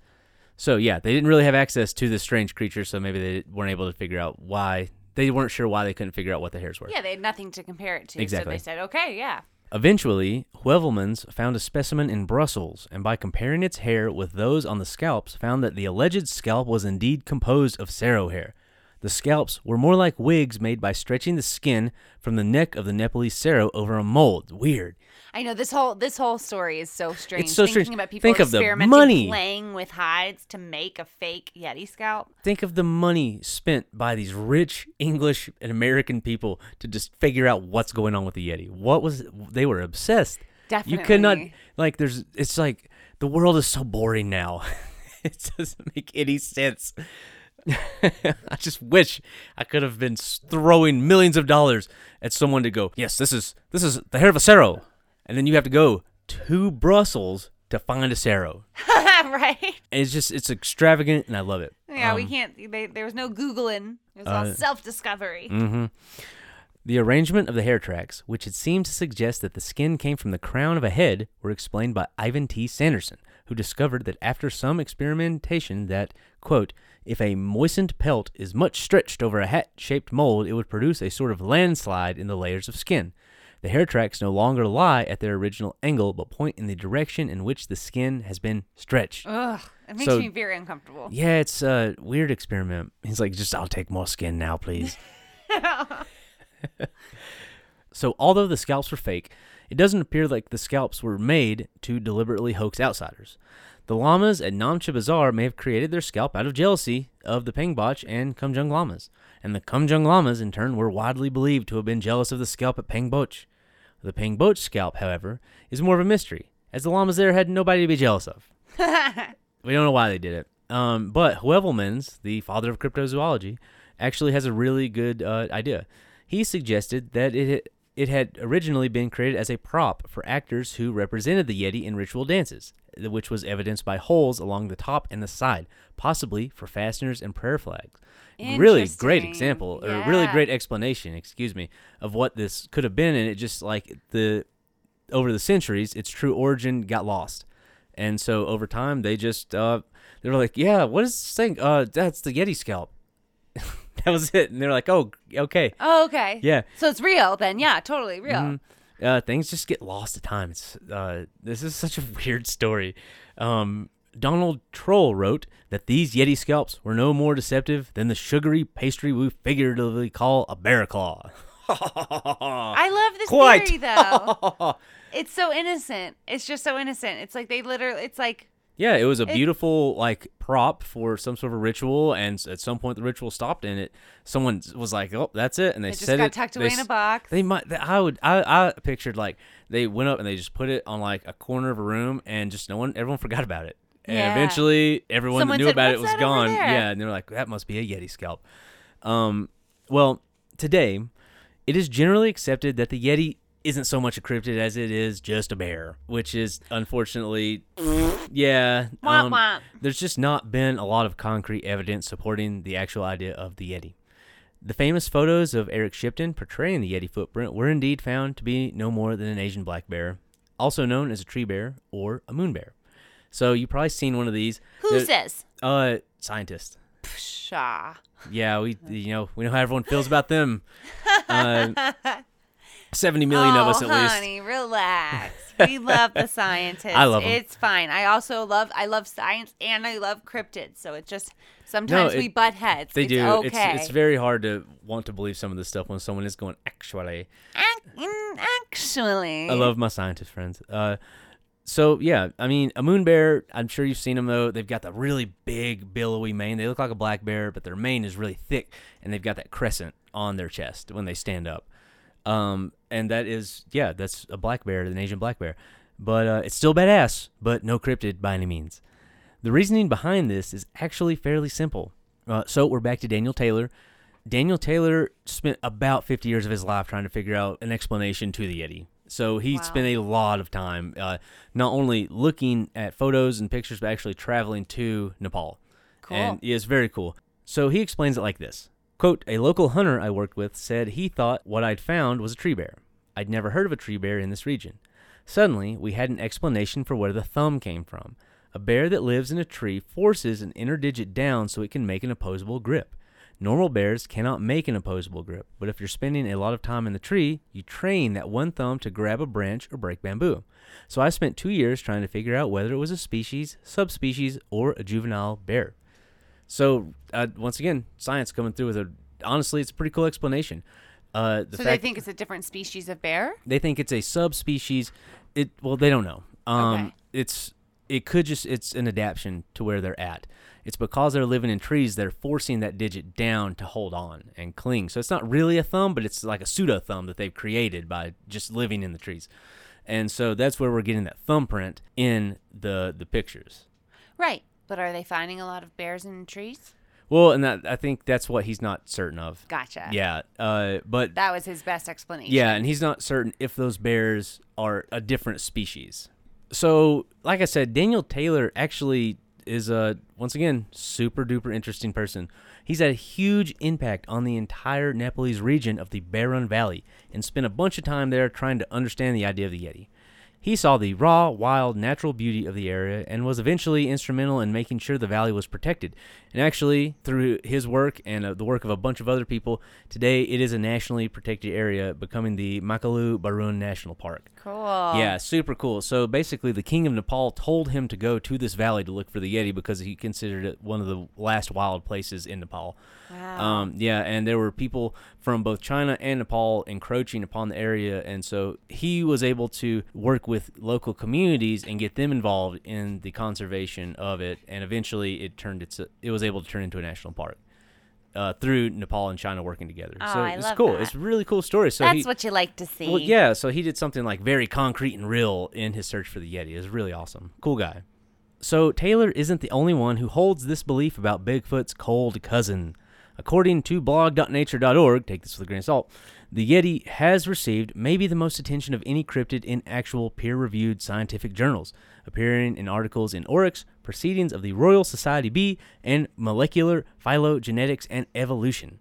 So yeah, they didn't really have access to this strange creature, so maybe they weren't able to figure out why, they weren't sure why they couldn't figure out what the hairs were. Yeah, they had nothing to compare it to, exactly. So they said, okay, yeah. Eventually, Heuvelmans found a specimen in Brussels, and by comparing its hair with those on the scalps, found that the alleged scalp was indeed composed of Serow hair. The scalps were more like wigs made by stretching the skin from the neck of the Nepalese Cerro over a mold. Weird. I know this whole this whole story is so strange. It's so Thinking strange. About people Think experimenting, of the money. Playing with hides to make a fake Yeti scalp. Think of the money spent by these rich English and American people to just figure out what's going on with the Yeti. What was they were obsessed. Definitely. You could not like. There's. It's like the world is so boring now. It doesn't make any sense. I just wish I could have been throwing millions of dollars at someone to go, yes, this is this is the hair of a Cerro. And then you have to go to Brussels to find a Cerro. Right? It's just, it's extravagant, and I love it. Yeah, um, we can't, they, there was no Googling. It was uh, all self-discovery. Mm-hmm. The arrangement of the hair tracks, which it seems to suggest that the skin came from the crown of a head, were explained by Ivan T. Sanderson, who discovered that after some experimentation that, quote, if a moistened pelt is much stretched over a hat-shaped mold, it would produce a sort of landslide in the layers of skin. The hair tracks no longer lie at their original angle, but point in the direction in which the skin has been stretched. Ugh, it makes so, me very uncomfortable. Yeah, it's a weird experiment. He's like, just, I'll take more skin now, please. So although the scalps were fake, it doesn't appear like the scalps were made to deliberately hoax outsiders. The Lamas at Namche Bazaar may have created their scalp out of jealousy of the Pangboche and Khumjung Lamas, and the Khumjung Lamas, in turn, were widely believed to have been jealous of the scalp at Pangboche. The Pangboche scalp, however, is more of a mystery, as the Lamas there had nobody to be jealous of. We don't know why they did it. Um, but Heuvelmans, the father of cryptozoology, actually has a really good uh, idea. He suggested that it it had originally been created as a prop for actors who represented the Yeti in ritual dances, which was evidenced by holes along the top and the side, possibly for fasteners and prayer flags. Really great example, yeah. or really great explanation, excuse me, of what this could have been. And it just, like, the over the centuries, its true origin got lost. And so over time, they just, uh, they were like, yeah, what is this thing? Uh, that's the Yeti scalp. That was it. And they're like, oh, okay. Oh, okay. Yeah. So it's real then. Yeah, totally real. Mm-hmm. Uh, things just get lost at time. It's, uh, this is such a weird story. Um, Donald Troll wrote that these Yeti scalps were no more deceptive than the sugary pastry we figuratively call a bear claw. I love this Quite. theory, though. It's so innocent. It's just so innocent. It's like they literally, it's like. Yeah, it was a beautiful it, like prop for some sort of ritual, and at some point the ritual stopped, and it someone was like, "Oh, that's it," and they said it. It just got tucked away in a box. They might. They, I would. I, I pictured like they went up and they just put it on like a corner of a room, and just no one, everyone forgot about it, and yeah. eventually everyone someone that knew said, about it was gone. Yeah, and they were like, "That must be a Yeti scalp." Um, well, today it is generally accepted that the Yeti isn't so much a cryptid as it is just a bear, which is unfortunately, yeah. Um, there's just not been a lot of concrete evidence supporting the actual idea of the Yeti. The famous photos of Eric Shipton portraying the Yeti footprint were indeed found to be no more than an Asian black bear, also known as a tree bear or a moon bear. So you've probably seen one of these. Who They're, says? Uh, scientists. Pshaw. Yeah, we you know we know how everyone feels about them. Uh, seventy million oh, of us at honey, least. honey, relax. We love the scientists. I love them. It's fine. I also love I love science and I love cryptids. So it's just sometimes no, it, we butt heads. They it's do. Okay. It's, it's very hard to want to believe some of this stuff when someone is going, actually. Actually. I love my scientist friends. Uh, so, yeah, I mean, a moon bear, I'm sure you've seen them, though. They've got the really big, billowy mane. They look like a black bear, but their mane is really thick, and they've got that crescent on their chest when they stand up. Um, and that is, yeah, that's a black bear, an Asian black bear. But uh, it's still badass, but no cryptid by any means. The reasoning behind this is actually fairly simple. Uh, so we're back to Daniel Taylor. Daniel Taylor spent about fifty years of his life trying to figure out an explanation to the Yeti. So he wow. spent a lot of time uh, not only looking at photos and pictures, but actually traveling to Nepal. Cool. And yeah, it's very cool. So he explains it like this. Quote, a local hunter I worked with said he thought what I'd found was a tree bear. I'd never heard of a tree bear in this region. Suddenly, we had an explanation for where the thumb came from. A bear that lives in a tree forces an inner digit down so it can make an opposable grip. Normal bears cannot make an opposable grip, but if you're spending a lot of time in the tree, you train that one thumb to grab a branch or break bamboo. So I spent two years trying to figure out whether it was a species, subspecies, or a juvenile bear. So, uh, once again, science coming through with a, honestly, it's a pretty cool explanation. Uh, the so fact they think it's a different species of bear? They think it's a subspecies. It Well, they don't know. Um, okay. It's, it could just, it's an adaptation to where they're at. It's because they're living in trees, they're forcing that digit down to hold on and cling. So it's not really a thumb, but it's like a pseudo thumb that they've created by just living in the trees. And so that's where we're getting that thumbprint in the, the pictures. Right. But are they finding a lot of bears in trees? Well, and that, I think that's what he's not certain of. Gotcha. Yeah. Uh, but that was his best explanation. Yeah, and he's not certain if those bears are a different species. So, like I said, Daniel Taylor actually is, a, once again, super-duper interesting person. He's had a huge impact on the entire Nepalese region of the Barun Valley and spent a bunch of time there trying to understand the idea of the Yeti. He saw the raw, wild, natural beauty of the area and was eventually instrumental in making sure the valley was protected. And actually, through his work and uh, the work of a bunch of other people, today it is a nationally protected area, becoming the Makalu Barun National Park. Cool. Yeah, super cool. So basically, the King of Nepal told him to go to this valley to look for the Yeti because he considered it one of the last wild places in Nepal. Wow. Um, yeah, and there were people from both China and Nepal encroaching upon the area, and so he was able to work with with local communities and get them involved in the conservation of it, and eventually it turned its it was able to turn into a national park uh, through Nepal and China working together. Oh, so I it's love cool. That. It's a really cool story. So that's he, what you like to see. Well, yeah. So he did something like very concrete and real in his search for the Yeti. It was really awesome. Cool guy. So Taylor isn't the only one who holds this belief about Bigfoot's cold cousin. According to blog dot nature dot org, take this with a grain of salt, the Yeti has received maybe the most attention of any cryptid in actual peer-reviewed scientific journals, appearing in articles in Oryx, Proceedings of the Royal Society B, and Molecular Phylogenetics and Evolution.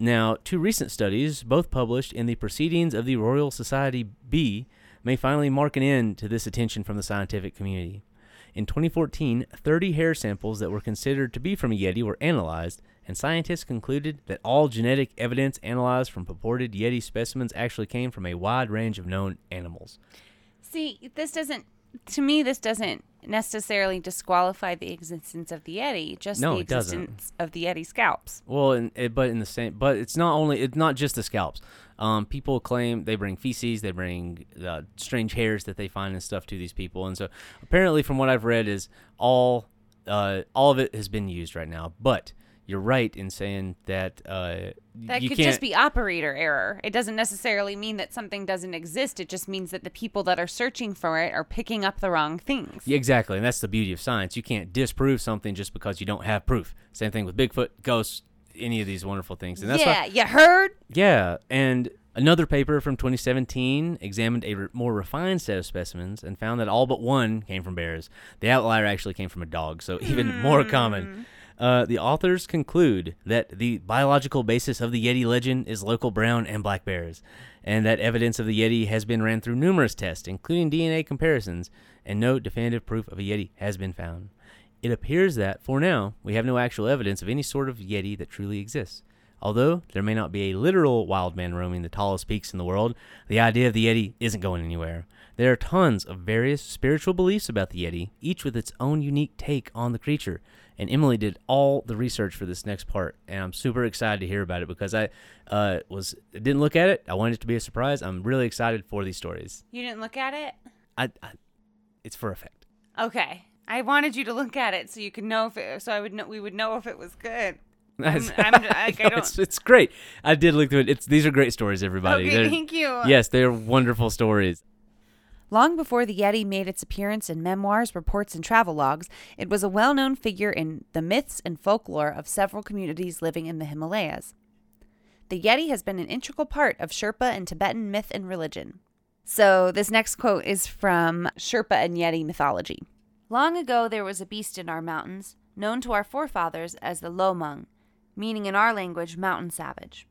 Now, two recent studies, both published in the Proceedings of the Royal Society B, may finally mark an end to this attention from the scientific community. In twenty fourteen, thirty hair samples that were considered to be from a Yeti were analyzed, and scientists concluded that all genetic evidence analyzed from purported Yeti specimens actually came from a wide range of known animals. See, this doesn't, to me, this doesn't necessarily disqualify the existence of the Yeti, just no, the existence of the Yeti scalps. Well, and, and, but in the same, but it's not only, it's not just the scalps. Um, people claim they bring feces, they bring uh, strange hairs that they find and stuff to these people, and so apparently, from what I've read, is all, uh, all of it has been used right now, but. You're right in saying that uh, that you could can't... just be operator error. It doesn't necessarily mean that something doesn't exist. It just means that the people that are searching for it are picking up the wrong things. Yeah, exactly, and that's the beauty of science. You can't disprove something just because you don't have proof. Same thing with Bigfoot, ghosts, any of these wonderful things. And that's yeah, why... you heard? Yeah, and another paper from twenty seventeen examined a re- more refined set of specimens and found that all but one came from bears. The outlier actually came from a dog, so even mm. more common. Uh, the authors conclude that the biological basis of the Yeti legend is local brown and black bears, and that evidence of the Yeti has been ran through numerous tests, including D N A comparisons, and no definitive proof of a Yeti has been found. It appears that, for now, we have no actual evidence of any sort of Yeti that truly exists. Although there may not be a literal wild man roaming the tallest peaks in the world, the idea of the Yeti isn't going anywhere. There are tons of various spiritual beliefs about the Yeti, each with its own unique take on the creature. And Emily did all the research for this next part, and I'm super excited to hear about it because I uh, was didn't look at it. I wanted it to be a surprise. I'm really excited for these stories. You didn't look at it? I, I it's for effect. Okay, I wanted you to look at it so you could know if it, so I would know we would know if it was good. I'm, I'm, like, no, I don't... It's, it's great. I did look through it. It's these are great stories, everybody. Okay, they're, thank you. Yes, they're wonderful stories. Long before the Yeti made its appearance in memoirs, reports, and travel logs, it was a well-known figure in the myths and folklore of several communities living in the Himalayas. The Yeti has been an integral part of Sherpa and Tibetan myth and religion. So this next quote is from Sherpa and Yeti mythology. Long ago there was a beast in our mountains, known to our forefathers as the Lomung, meaning in our language, mountain savage.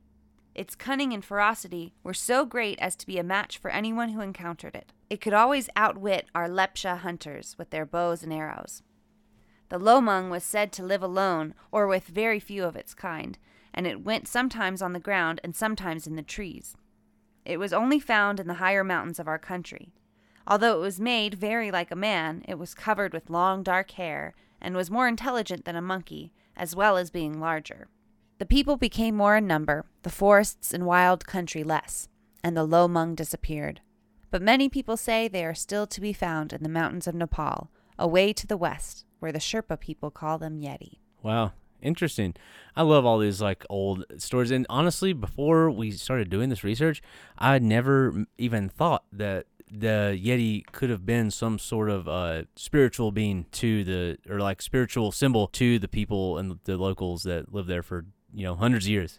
Its cunning and ferocity were so great as to be a match for anyone who encountered it. It could always outwit our Lepcha hunters with their bows and arrows. The Lomung was said to live alone or with very few of its kind, and it went sometimes on the ground and sometimes in the trees. It was only found in the higher mountains of our country. Although it was made very like a man, it was covered with long dark hair and was more intelligent than a monkey, as well as being larger. The people became more in number, the forests and wild country less, and the Lomung disappeared. But many people say they are still to be found in the mountains of Nepal, away to the west, where the Sherpa people call them Yeti. Wow, interesting. I love all these like old stories. And honestly, before we started doing this research, I never even thought that the Yeti could have been some sort of uh, spiritual being to the, or like spiritual symbol to the people and the locals that live there for, you know, hundreds of years.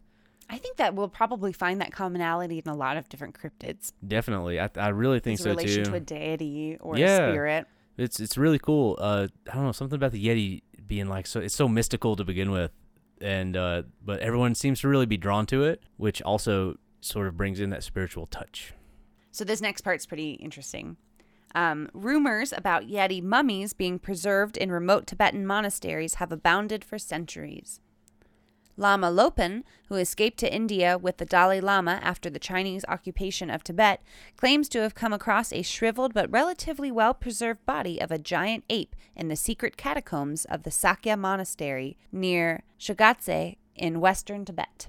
I think that we'll probably find that commonality in a lot of different cryptids. Definitely. I I really think so too. It's a relation to a deity or yeah. a spirit. It's it's really cool. Uh, I don't know, something about the Yeti being like, so it's so mystical to begin with. And uh, but everyone seems to really be drawn to it, which also sort of brings in that spiritual touch. So this next part's pretty interesting. Um, rumors about Yeti mummies being preserved in remote Tibetan monasteries have abounded for centuries. Lama Lopin, who escaped to India with the Dalai Lama after the Chinese occupation of Tibet, claims to have come across a shriveled but relatively well-preserved body of a giant ape in the secret catacombs of the Sakya Monastery near Shogatse in western Tibet.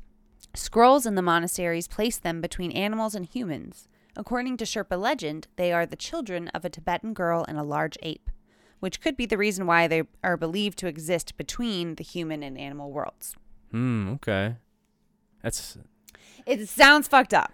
Scrolls in the monasteries place them between animals and humans. According to Sherpa legend, they are the children of a Tibetan girl and a large ape, which could be the reason why they are believed to exist between the human and animal worlds. Hmm, okay. That's... It sounds fucked up.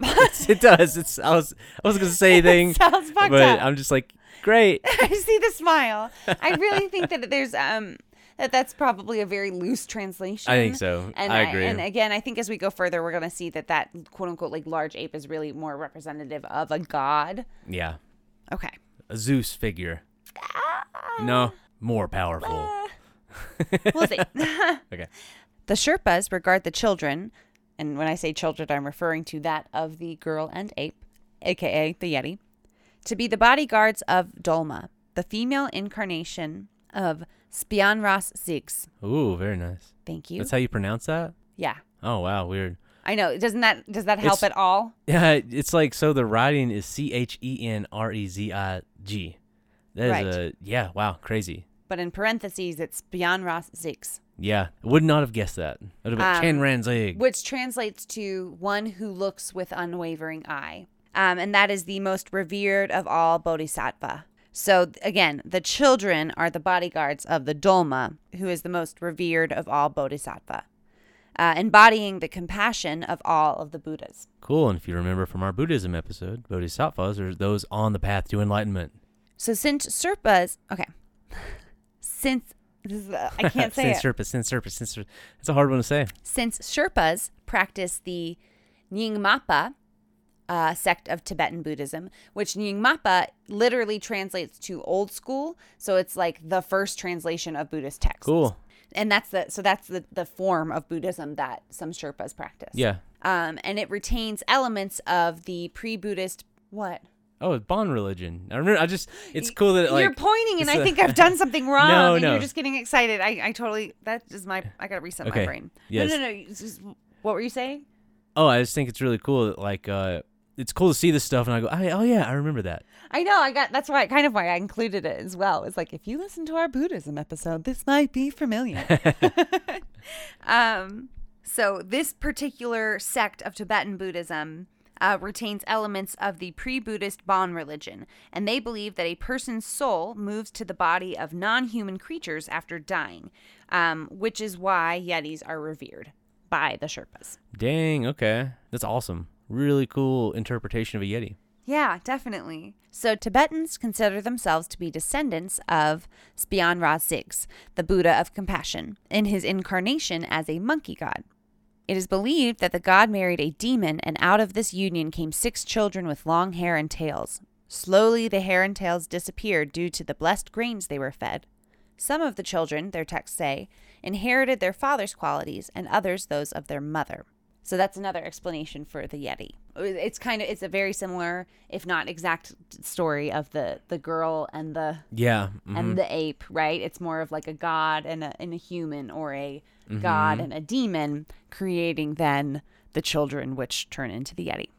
It does. It's. I was I was going to say anything. It sounds fucked but up. But I'm just like, great. I see the smile. I really think that there's... um. That that's probably a very loose translation. I think so. And I, I agree. And again, I think as we go further, we're going to see that that quote unquote like large ape is really more representative of a god. Yeah. Okay. A Zeus figure. Ah. No, more powerful. Ah. We'll see. Okay. The Sherpas regard the children, and when I say children, I'm referring to that of the girl and ape, aka the Yeti, to be the bodyguards of Dolma, the female incarnation of Spian Ras Ziggs. Ooh, very nice. Thank you. That's how you pronounce that? Yeah. Oh, wow. Weird. I know. Doesn't that, does that help it's, at all? Yeah. It's like, so the writing is C H E N R E Z I G. That right. is a, yeah, wow, crazy. But in parentheses, it's Spian Ras Ziggs. Yeah. Would not have guessed that. It would have been um, Chen Ran Zig. Which translates to one who looks with unwavering eye. Um, and that is the most revered of all bodhisattva. So, again, the children are the bodyguards of the Dolma, who is the most revered of all bodhisattva, uh, embodying the compassion of all of the Buddhas. Cool. And if you remember from our Buddhism episode, bodhisattvas are those on the path to enlightenment. So, since Sherpas, okay, since, this is, uh, I can't say since it. Sherpas, since Sherpas, since Sherpas, that's a hard one to say. Since Sherpas practice the Nyingmapa, Uh, sect of Tibetan Buddhism, which Nyingmapa literally translates to old school. So it's like the first translation of Buddhist texts. Cool. And that's the so that's the, the form of Buddhism that some Sherpas practice. Yeah. Um, and it retains elements of the pre-Buddhist what? Oh, Bon religion. I remember. I just it's cool that like, you're pointing, and I think I've done something wrong. no, and no. You're just getting excited. I, I totally that is my I gotta reset okay. my brain. Yes. No, no, no. Just, what were you saying? Oh, I just think it's really cool that like. Uh, It's cool to see this stuff, and I go, I, oh, yeah, I remember that. I know. I got That's why kind of why I included it as well. It's like, if you listen to our Buddhism episode, this might be familiar. um, so this particular sect of Tibetan Buddhism uh, retains elements of the pre-Buddhist Bon religion, and they believe that a person's soul moves to the body of non-human creatures after dying, um, which is why Yetis are revered by the Sherpas. Dang, okay. That's awesome. Really cool interpretation of a Yeti. Yeah, definitely. So Tibetans consider themselves to be descendants of Spian Ra Ziggs, the Buddha of compassion, in his incarnation as a monkey god. It is believed that the god married a demon, and out of this union came six children with long hair and tails. Slowly, the hair and tails disappeared due to the blessed grains they were fed. Some of the children, their texts say, inherited their father's qualities, and others those of their mother. So that's another explanation for the Yeti. It's kind of it's a very similar, if not exact, story of the, the girl and the yeah mm-hmm. and the ape, right? It's more of like a god and a and a human, or a mm-hmm. god and a demon creating then the children, which turn into the Yeti.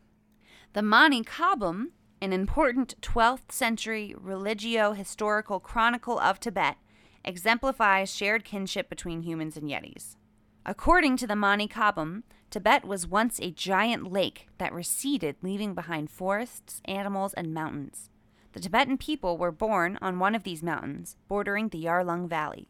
The Mani Kabum, an important twelfth century religio-historical chronicle of Tibet, exemplifies shared kinship between humans and Yetis. According to the Mani Kabum, Tibet was once a giant lake that receded, leaving behind forests, animals, and mountains. The Tibetan people were born on one of these mountains, bordering the Yarlung Valley.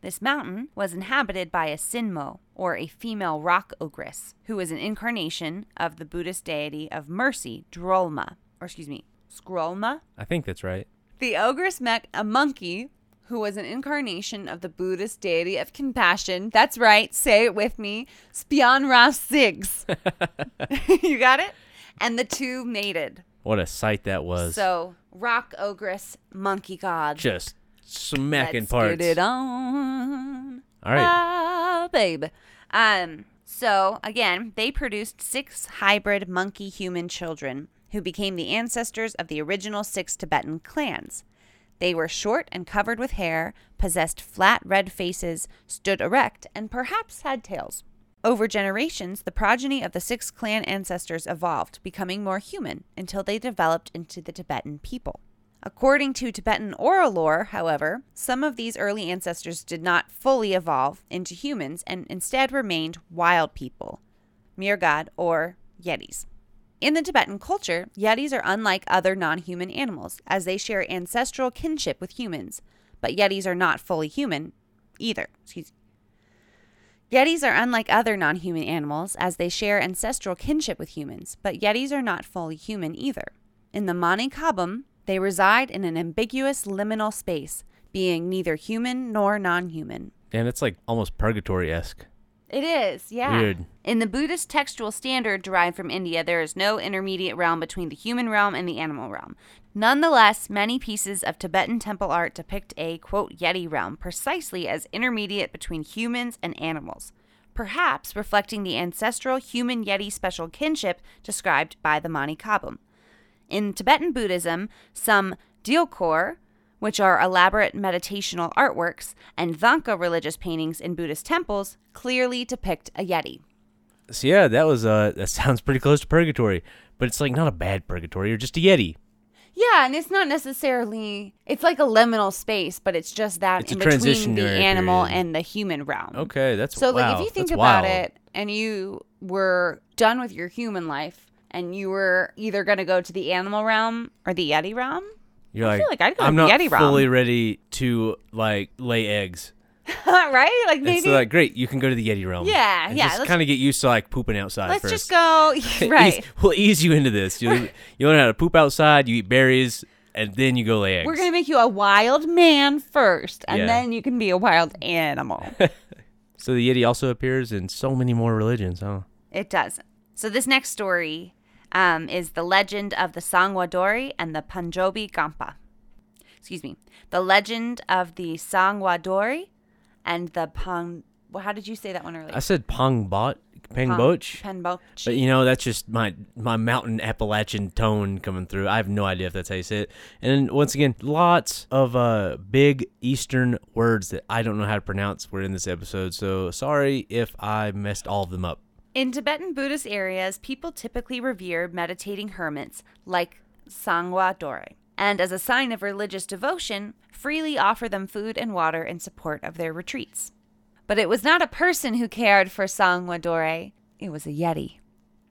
This mountain was inhabited by a Sinmo, or a female rock ogress, who was an incarnation of the Buddhist deity of mercy, Drolma, or excuse me, Skrulma. I think that's right. The ogres met a monkey who was an incarnation of the Buddhist deity of compassion. That's right. Say it with me. Spionra Sigs. You got it? And the two mated. What a sight that was. So rock ogress, monkey god. Just smacking Let's parts. Let's get it on. All right. Ah, babe. Um, so, again, they produced six hybrid monkey-human children who became the ancestors of the original six Tibetan clans. They were short and covered with hair, possessed flat red faces, stood erect, and perhaps had tails. Over generations, the progeny of the six clan ancestors evolved, becoming more human, until they developed into the Tibetan people. According to Tibetan oral lore, however, some of these early ancestors did not fully evolve into humans and instead remained wild people, Mirgad or Yetis. In the Tibetan culture, Yetis are unlike other non-human animals, as they share ancestral kinship with humans, but Yetis are not fully human either. Excuse me. Yetis are unlike other non-human animals, as they share ancestral kinship with humans, but Yetis are not fully human either. In the Mani Kabum, they reside in an ambiguous liminal space, being neither human nor non-human. And it's like almost purgatory-esque. It is, yeah. Weird. In the Buddhist textual standard derived from India, there is no intermediate realm between the human realm and the animal realm. Nonetheless, many pieces of Tibetan temple art depict a, quote, Yeti realm precisely as intermediate between humans and animals, perhaps reflecting the ancestral human-Yeti special kinship described by the Mani Kabum. In Tibetan Buddhism, some Dyokor, which are elaborate meditational artworks, and Dzongkha religious paintings in Buddhist temples clearly depict a Yeti. So yeah, that was uh, that sounds pretty close to purgatory, but it's like not a bad purgatory, you're just a Yeti. Yeah, and it's not necessarily, it's like a liminal space, but it's just that it's in between the animal period and the human realm. Okay, that's so wow, like if you think that's about wild. It and you were done with your human life, and you were either going to go to the animal realm or the Yeti realm. You're I like, feel like I'd go I'm to the Yeti realm. I'm not fully ready to, like, lay eggs. Right? Like, maybe. It's like, great, you can go to the Yeti realm. Yeah, and yeah. Just kind of get used to, like, pooping outside let's first. Let's just go, right. ease, we'll ease you into this. You, you learn how to poop outside, you eat berries, and then you go lay eggs. We're going to make you a wild man first, and yeah. then you can be a wild animal. So the Yeti also appears in so many more religions, huh? It does. So this next story... Um, is the legend of the Sangye Dorje and the Punjabi Gampa. Excuse me. The legend of the Sangye Dorje and the Pang... Well, how did you say that one earlier? I said Pangboche. Pangboche. Pangboche. But, you know, that's just my, my mountain Appalachian tone coming through. I have no idea if that's how you say it. And once again, lots of uh, big Eastern words that I don't know how to pronounce were in this episode. So sorry if I messed all of them up. In Tibetan Buddhist areas, people typically revere meditating hermits like Sangye Dorje, and as a sign of religious devotion, freely offer them food and water in support of their retreats. But it was not a person who cared for Sangye Dorje, it was a Yeti.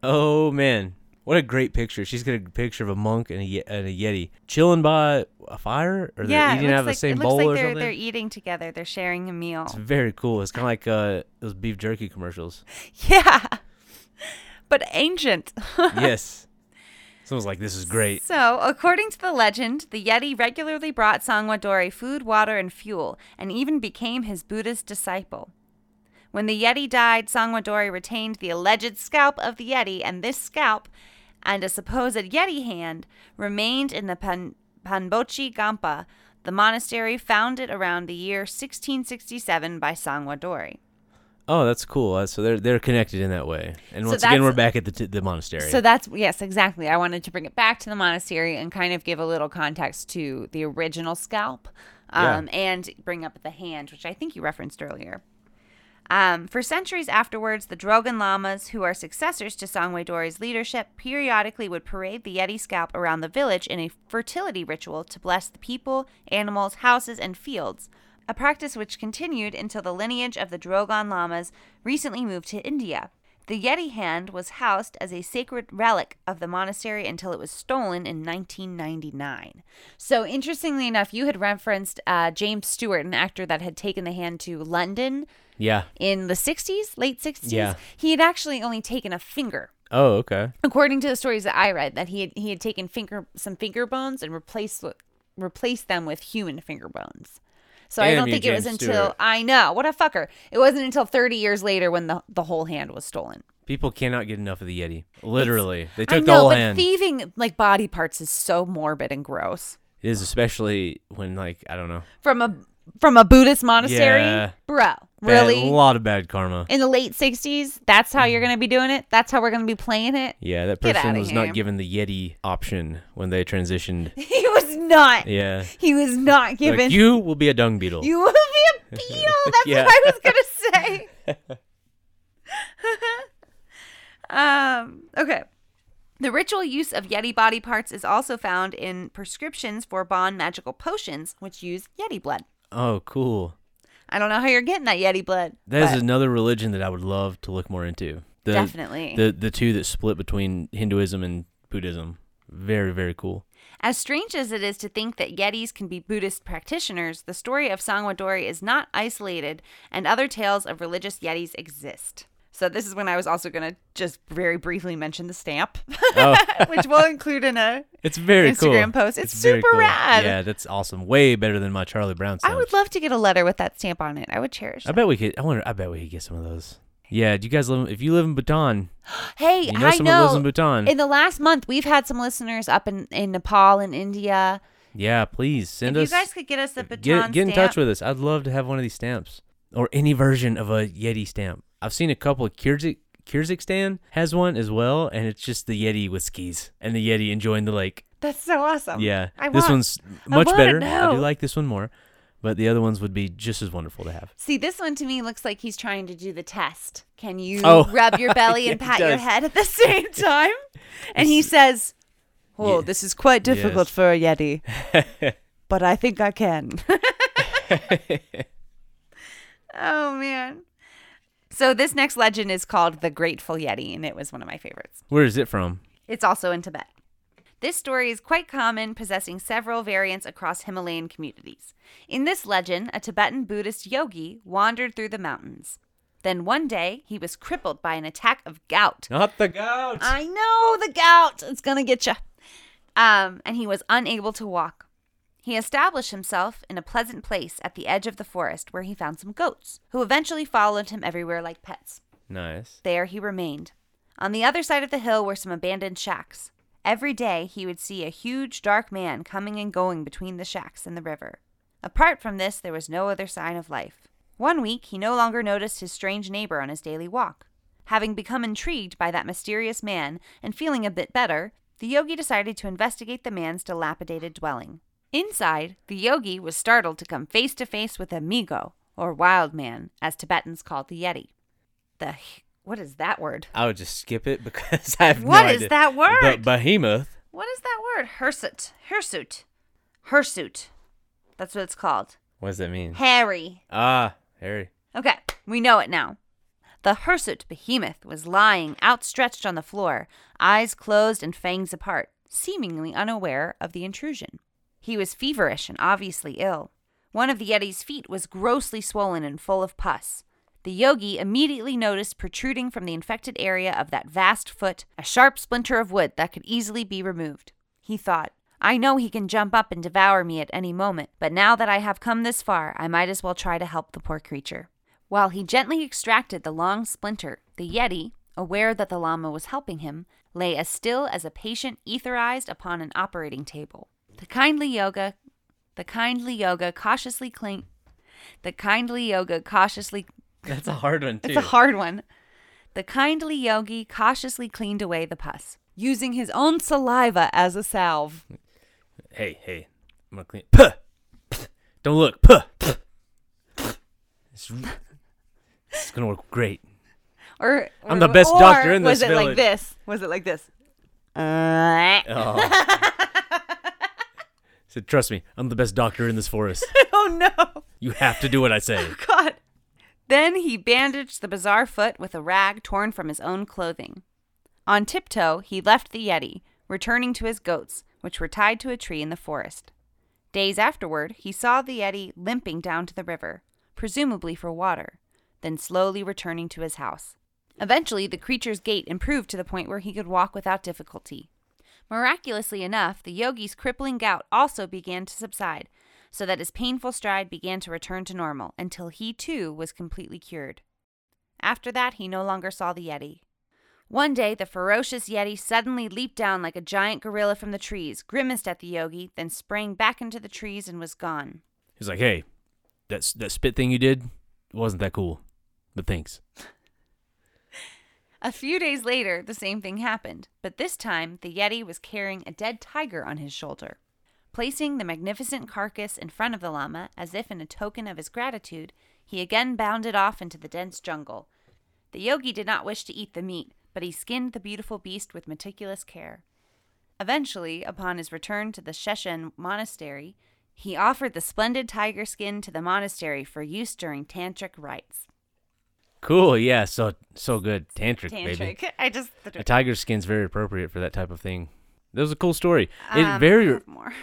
Oh man, what a great picture. She's got a picture of a monk and a, and a Yeti chilling by a fire, or they're yeah, eating out of like, the same bowl like or something? Yeah, it looks like they're eating together. They're sharing a meal. It's very cool. It's kind of like uh, those beef jerky commercials. Yeah, but ancient. Yes. Someone's like, this is great. So, according to the legend, the Yeti regularly brought Sangye Dorje food, water, and fuel, and even became his Buddhist disciple. When the Yeti died, Sangye Dorje retained the alleged scalp of the Yeti, and this scalp and a supposed Yeti hand remained in the Pan- Pangboche Gampa, the monastery founded around the year sixteen sixty-seven by Sangye Dorje. Oh, that's cool. Uh, so they're they're connected in that way. And once so again, we're back at the t- the monastery. So that's, yes, exactly. I wanted to bring it back to the monastery and kind of give a little context to the original scalp um, yeah. and bring up the hand, which I think you referenced earlier. Um, for centuries afterwards, the Drogon Lamas, who are successors to Sangye Dorje's leadership, periodically would parade the Yeti scalp around the village in a fertility ritual to bless the people, animals, houses, and fields, a practice which continued until the lineage of the Drogon Lamas recently moved to India. The Yeti hand was housed as a sacred relic of the monastery until it was stolen in nineteen ninety-nine. So, interestingly enough, you had referenced uh, James Stewart, an actor that had taken the hand to London. Yeah. In the sixties, late sixties. Yeah. He had actually only taken a finger. Oh, okay. According to the stories that I read, that he had, he had taken finger some finger bones and replaced replaced them with human finger bones. So Damn I don't you, think James it was until Stewart. I know what a fucker. It wasn't until thirty years later when the the whole hand was stolen. People cannot get enough of the Yeti. Literally, it's, they took I know, the whole but hand. Thieving like body parts is so morbid and gross. It is, especially when like I don't know from a from a Buddhist monastery, yeah. bro. Really, bad, a lot of bad karma. In the late sixties, that's how you're going to be doing it. That's how we're going to be playing it. Yeah, that person was here. Not given the Yeti option when they transitioned. He was not. Yeah, he was not given. Like, you will be a dung beetle. You will be a beetle. That's yeah. what I was going to say. um. Okay. The ritual use of Yeti body parts is also found in prescriptions for Bon magical potions, which use Yeti blood. Oh, cool. I don't know how you're getting that Yeti blood. That but. is another religion that I would love to look more into. The, Definitely. The the two that split between Hinduism and Buddhism. Very, very cool. As strange as it is to think that Yetis can be Buddhist practitioners, the story of Sangye Dorje is not isolated, and other tales of religious Yetis exist. So this is when I was also going to just very briefly mention the stamp, oh. which we'll include in a it's very Instagram cool. post. It's, it's super cool. rad. Yeah, that's awesome. Way better than my Charlie Brown stamp. I would love to get a letter with that stamp on it. I would cherish. I that. bet we could. I wonder. I bet we could get some of those. Yeah. Do you guys live? If you live in Bhutan, hey, you know I someone know. Lives in Bhutan. In the last month, we've had some listeners up in, in Nepal and India. Yeah, please send if us. You guys could get us the Bhutan. Get, get in stamp. touch with us. I'd love to have one of these stamps or any version of a Yeti stamp. I've seen a couple of Kyrgyz, Kyrgyzstan has one as well, and it's just the Yeti with skis and the Yeti enjoying the lake. That's so awesome. Yeah. I this want, one's much I better. I do like this one more, but the other ones would be just as wonderful to have. See, this one to me looks like he's trying to do the test. Can you oh. rub your belly and pat does. your head at the same time? And he says, oh, yeah. this is quite difficult yes. for a Yeti, but I think I can. Oh, man. So this next legend is called The Grateful Yeti, and it was one of my favorites. Where is it from? It's also in Tibet. This story is quite common, possessing several variants across Himalayan communities. In this legend, a Tibetan Buddhist yogi wandered through the mountains. Then one day, he was crippled by an attack of gout. Not the gout! I know, the gout! It's gonna get you. Um, and he was unable to walk. He established himself in a pleasant place at the edge of the forest where he found some goats, who eventually followed him everywhere like pets. Nice. There he remained. On the other side of the hill were some abandoned shacks. Every day he would see a huge dark man coming and going between the shacks and the river. Apart from this, there was no other sign of life. One week he no longer noticed his strange neighbor on his daily walk. Having become intrigued by that mysterious man and feeling a bit better, the yogi decided to investigate the man's dilapidated dwelling. Inside, the yogi was startled to come face to face with a migo, or wild man, as Tibetans call the Yeti. The, what is that word? I would just skip it because I have what no idea. What is that word? But behemoth. What is that word? Hirsut. Hirsut. Hirsut. That's what it's called. What does that mean? Hairy. Ah, hairy. Okay, we know it now. The hirsut behemoth was lying outstretched on the floor, eyes closed and fangs apart, seemingly unaware of the intrusion. He was feverish and obviously ill. One of the Yeti's feet was grossly swollen and full of pus. The yogi immediately noticed protruding from the infected area of that vast foot a sharp splinter of wood that could easily be removed. He thought, I know he can jump up and devour me at any moment, but now that I have come this far, I might as well try to help the poor creature. While he gently extracted the long splinter, the Yeti, aware that the Lama was helping him, lay as still as a patient etherized upon an operating table. The kindly yoga, the kindly yoga cautiously cling, the kindly yoga cautiously. That's a hard one, too. It's a hard one. The kindly yogi cautiously cleaned away the pus, using his own saliva as a salve. Hey, hey, I'm gonna clean. Puh! Puh. Don't look. Puh! Puh. It's, it's gonna work great. Or, or I'm the best or, doctor in this village. Was it like this? Was it like this? Uh, oh. Said, trust me, I'm the best doctor in this forest. Oh, no. You have to do what I say. Oh, God. Then he bandaged the bizarre foot with a rag torn from his own clothing. On tiptoe, he left the Yeti, returning to his goats, which were tied to a tree in the forest. Days afterward, he saw the Yeti limping down to the river, presumably for water, then slowly returning to his house. Eventually, the creature's gait improved to the point where he could walk without difficulty. Miraculously enough, the yogi's crippling gout also began to subside, so that his painful stride began to return to normal, until he, too, was completely cured. After that, he no longer saw the Yeti. One day, the ferocious Yeti suddenly leaped down like a giant gorilla from the trees, grimaced at the yogi, then sprang back into the trees and was gone. He's like, hey, that, that spit thing you did wasn't that cool, but thanks. A few days later, the same thing happened, but this time, the Yeti was carrying a dead tiger on his shoulder. Placing the magnificent carcass in front of the llama, as if in a token of his gratitude, he again bounded off into the dense jungle. The yogi did not wish to eat the meat, but he skinned the beautiful beast with meticulous care. Eventually, upon his return to the Sheshen monastery, he offered the splendid tiger skin to the monastery for use during tantric rites. Cool, yeah, so so good. Tantric, tantric. Baby. I just, a tiger skin's very appropriate for that type of thing. That was a cool story. It um, very more.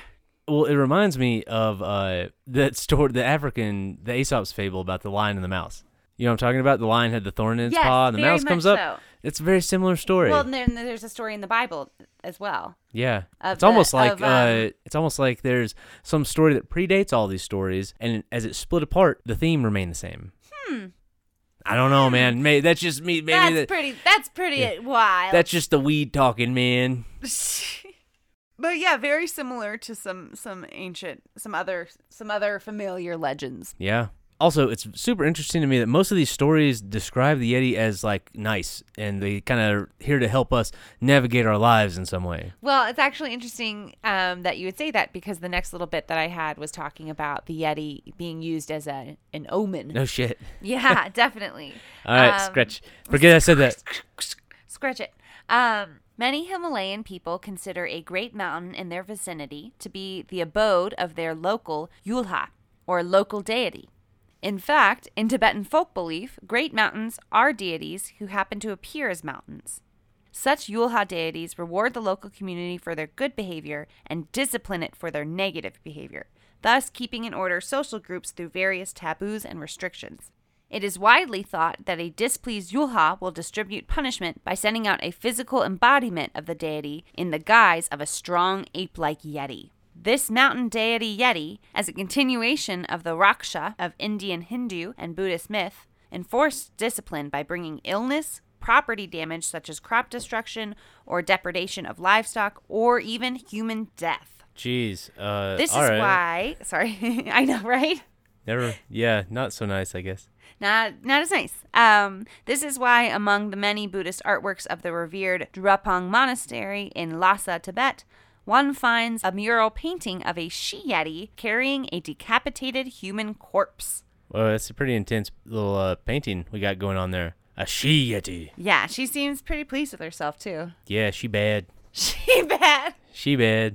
Well, it reminds me of uh, that story, the African, the Aesop's fable about the lion and the mouse. You know what I'm talking about? The lion had the thorn in its yes, paw, and the mouse comes so. up. It's a very similar story. Well, and then there's a story in the Bible as well. Yeah, it's the, almost like of, um, uh, it's almost like there's some story that predates all these stories, and as it's split apart, the theme remained the same. Hmm. I don't know, man. Maybe that's just me. Maybe that's that, pretty. That's pretty yeah. wild. That's just the weed talking, man. But yeah, very similar to some some ancient, some other some other familiar legends. Yeah. Also, it's super interesting to me that most of these stories describe the Yeti as, like, nice, and they kind of are here to help us navigate our lives in some way. Well, it's actually interesting um, that you would say that, because the next little bit that I had was talking about the Yeti being used as a an omen. No shit. Yeah, definitely. All right, um, scratch. Forget I said that. Scratch it. Um, many Himalayan people consider a great mountain in their vicinity to be the abode of their local Yulha, or local deity. In fact, in Tibetan folk belief, great mountains are deities who happen to appear as mountains. Such Yulha deities reward the local community for their good behavior and discipline it for their negative behavior, thus keeping in order social groups through various taboos and restrictions. It is widely thought that a displeased Yulha will distribute punishment by sending out a physical embodiment of the deity in the guise of a strong ape-like Yeti. This mountain deity Yeti, as a continuation of the Raksha of Indian Hindu and Buddhist myth, enforced discipline by bringing illness, property damage such as crop destruction or depredation of livestock, or even human death. Jeez. Uh, this all is right. why... Sorry. I know, right? Never. Yeah, not so nice, I guess. Not not as nice. Um, this is why among the many Buddhist artworks of the revered Drupung Monastery in Lhasa, Tibet, one finds a mural painting of a she-yeti carrying a decapitated human corpse. Well, that's a pretty intense little uh, painting we got going on there. A she-yeti. Yeah, she seems pretty pleased with herself, too. Yeah, she bad. She bad. She bad.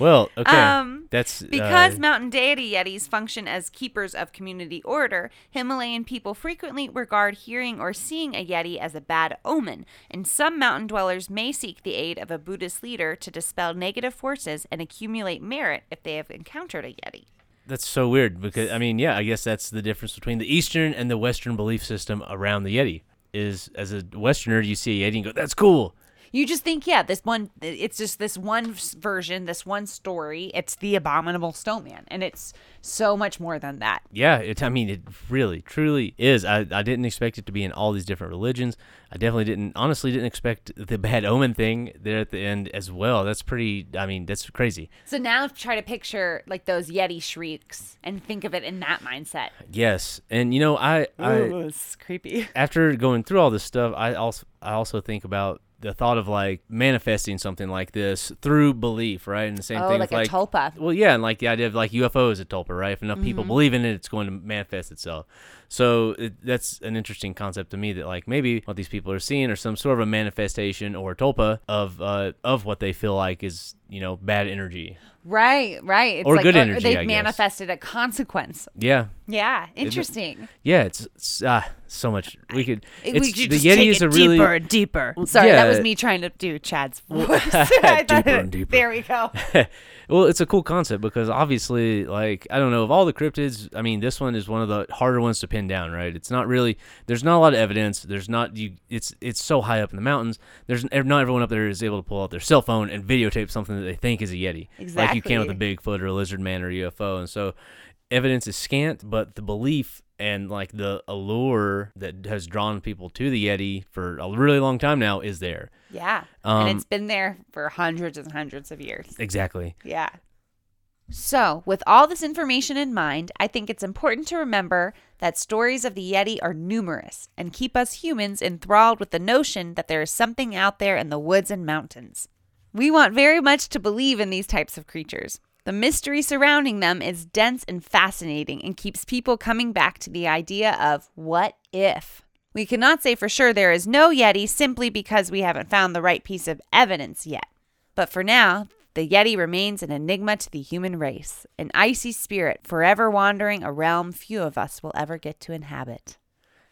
Well, okay. Um, that's Because uh, mountain deity yetis function as keepers of community order, Himalayan people frequently regard hearing or seeing a yeti as a bad omen, and some mountain dwellers may seek the aid of a Buddhist leader to dispel negative forces and accumulate merit if they have encountered a yeti. That's so weird because, I mean, yeah, I guess that's the difference between the Eastern and the Western belief system around the yeti. Is, as a Westerner, you see a yeti and go, that's cool. You just think, yeah, this one, it's just this one version, this one story. It's the abominable snowman, and it's so much more than that. Yeah, it, I mean, it really, truly is. I, I didn't expect it to be in all these different religions. I definitely didn't, honestly didn't expect the bad omen thing there at the end as well. That's pretty, I mean, that's crazy. So now try to picture, like, those Yeti shrieks and think of it in that mindset. Yes, and, you know, I... I Ooh, it's creepy. After going through all this stuff, I also, I also think about the thought of, like, manifesting something like this through belief, right? And the same oh, thing like with, like, a tulpa. Well, yeah, and, like, the idea of, like, U F O is a tulpa, right? If enough mm-hmm. people believe in it, it's going to manifest itself. So it, that's an interesting concept to me that, like, maybe what these people are seeing are some sort of a manifestation or a tulpa of uh, of what they feel like is, you know, bad energy. Right, right. It's or like, good or, energy, or they've I manifested guess. a consequence. Yeah. Yeah, interesting. It, yeah, it's, it's uh, so much. We could. It's, we could the just Yeti take is it a deeper really, and deeper. Sorry, yeah. that was me trying to do Chad's voice. I thought, deeper and deeper. There we go. Well, it's a cool concept because obviously, like, I don't know, of all the cryptids, I mean, this one is one of the harder ones to pin down, right? It's not really, there's not a lot of evidence. There's not, you. It's it's so high up in the mountains. There's not everyone up there is able to pull out their cell phone and videotape something that they think is a Yeti. Exactly. Like you can with a Bigfoot or a lizard man or U F O. And so evidence is scant, but the belief and like the allure that has drawn people to the Yeti for a really long time now is there. Yeah. Um, and it's been there for hundreds and hundreds of years. Exactly. Yeah. So with all this information in mind, I think it's important to remember that stories of the Yeti are numerous and keep us humans enthralled with the notion that there is something out there in the woods and mountains. We want very much to believe in these types of creatures. The mystery surrounding them is dense and fascinating and keeps people coming back to the idea of what if. We cannot say for sure there is no Yeti simply because we haven't found the right piece of evidence yet. But for now, the Yeti remains an enigma to the human race, an icy spirit forever wandering a realm few of us will ever get to inhabit.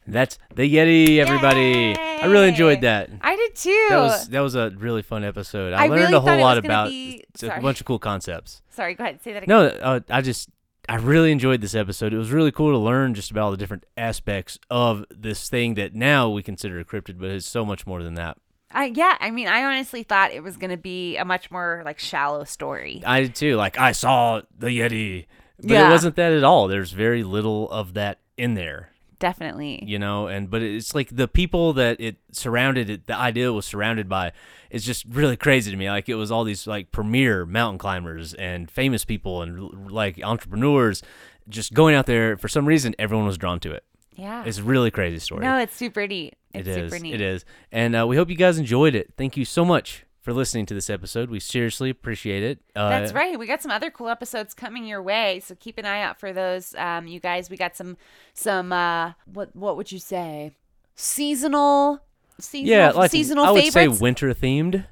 That's the Yeti, everybody. Yay! I really enjoyed that. I did too. That was that was a really fun episode. I, I learned really a whole lot about be... a bunch of cool concepts. Sorry, go ahead. Say that again. No, uh, I just, I really enjoyed this episode. It was really cool to learn just about all the different aspects of this thing that now we consider a cryptid, but it's so much more than that. I, yeah, I mean, I honestly thought it was going to be a much more like shallow story. I did too. Like, I saw the Yeti. But yeah. It wasn't that at all. There's very little of that in there. Definitely. You know, and but it's like the people that it surrounded, it, the idea it was surrounded by is just really crazy to me. Like it was all these like premier mountain climbers and famous people and like entrepreneurs just going out there. For some reason, everyone was drawn to it. Yeah. It's a really crazy story. No, it's super neat. It's it is, super neat. It is. And uh, we hope you guys enjoyed it. Thank you so much for listening to this episode. We seriously appreciate it. Uh, That's right. We got some other cool episodes coming your way, so keep an eye out for those, um, you guys. We got some, some uh, what what would you say, seasonal, seasonal, yeah, like, seasonal. I would favorites? say winter themed.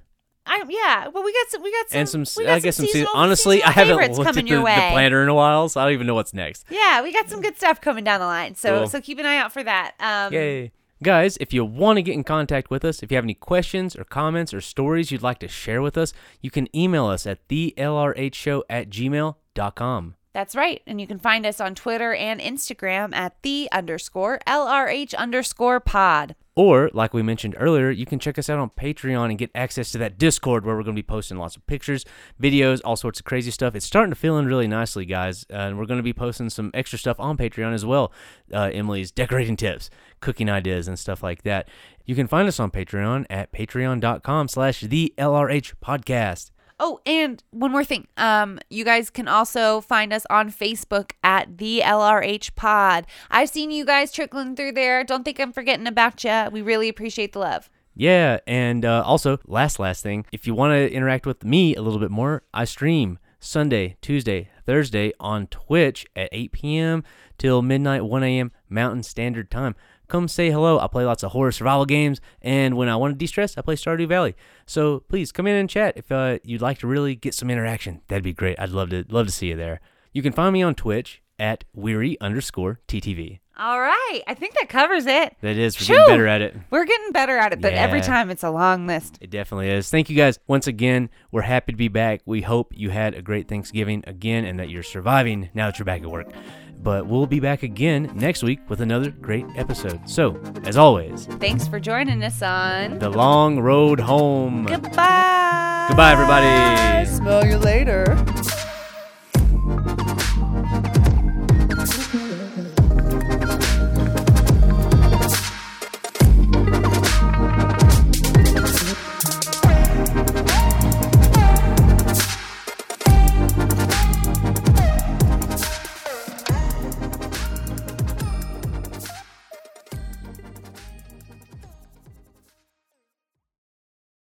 I yeah. Well, we got some, we got some, and some. We got I some guess some. Seasonal, honestly, seasonal I haven't looked at the, the planner in a while, so I don't even know what's next. Yeah, we got some good stuff coming down the line. So cool. so keep an eye out for that. Um, Yay. Guys, if you want to get in contact with us, if you have any questions or comments or stories you'd like to share with us, you can email us at the L R H show at gmail dot com. That's right. And you can find us on Twitter and Instagram at the underscore LRH underscore pod. Or, like we mentioned earlier, you can check us out on Patreon and get access to that Discord where we're going to be posting lots of pictures, videos, all sorts of crazy stuff. It's starting to fill in really nicely, guys. Uh, and we're going to be posting some extra stuff on Patreon as well. Uh, Emily's decorating tips, cooking ideas, and stuff like that. You can find us on Patreon at patreon.com slash the LRH podcast. Oh, and one more thing. Um, you guys can also find us on Facebook at the L R H Pod. I've seen you guys trickling through there. Don't think I'm forgetting about you. We really appreciate the love. Yeah, and uh, also, last, last thing, if you want to interact with me a little bit more, I stream Sunday, Tuesday, Thursday on Twitch at eight p.m. till midnight, one a.m. Mountain Standard Time. Come say hello. I play lots of horror survival games, and when I want to de-stress, I play Stardew Valley. So please come in and chat if uh, you'd like to really get some interaction. That'd be great. I'd love to love to see you there. You can find me on Twitch at weary underscore ttv. All right, I think that covers it. That is, we're Shoo! getting better at it. We're getting better at it, but yeah. Every time it's a long list. It definitely is. Thank you guys once again. We're happy to be back. We hope you had a great Thanksgiving again, and that you're surviving now that you're back at work. But we'll be back again next week with another great episode. So, as always, thanks for joining us on The Long Road Home. Goodbye. Goodbye, everybody. Smell you later.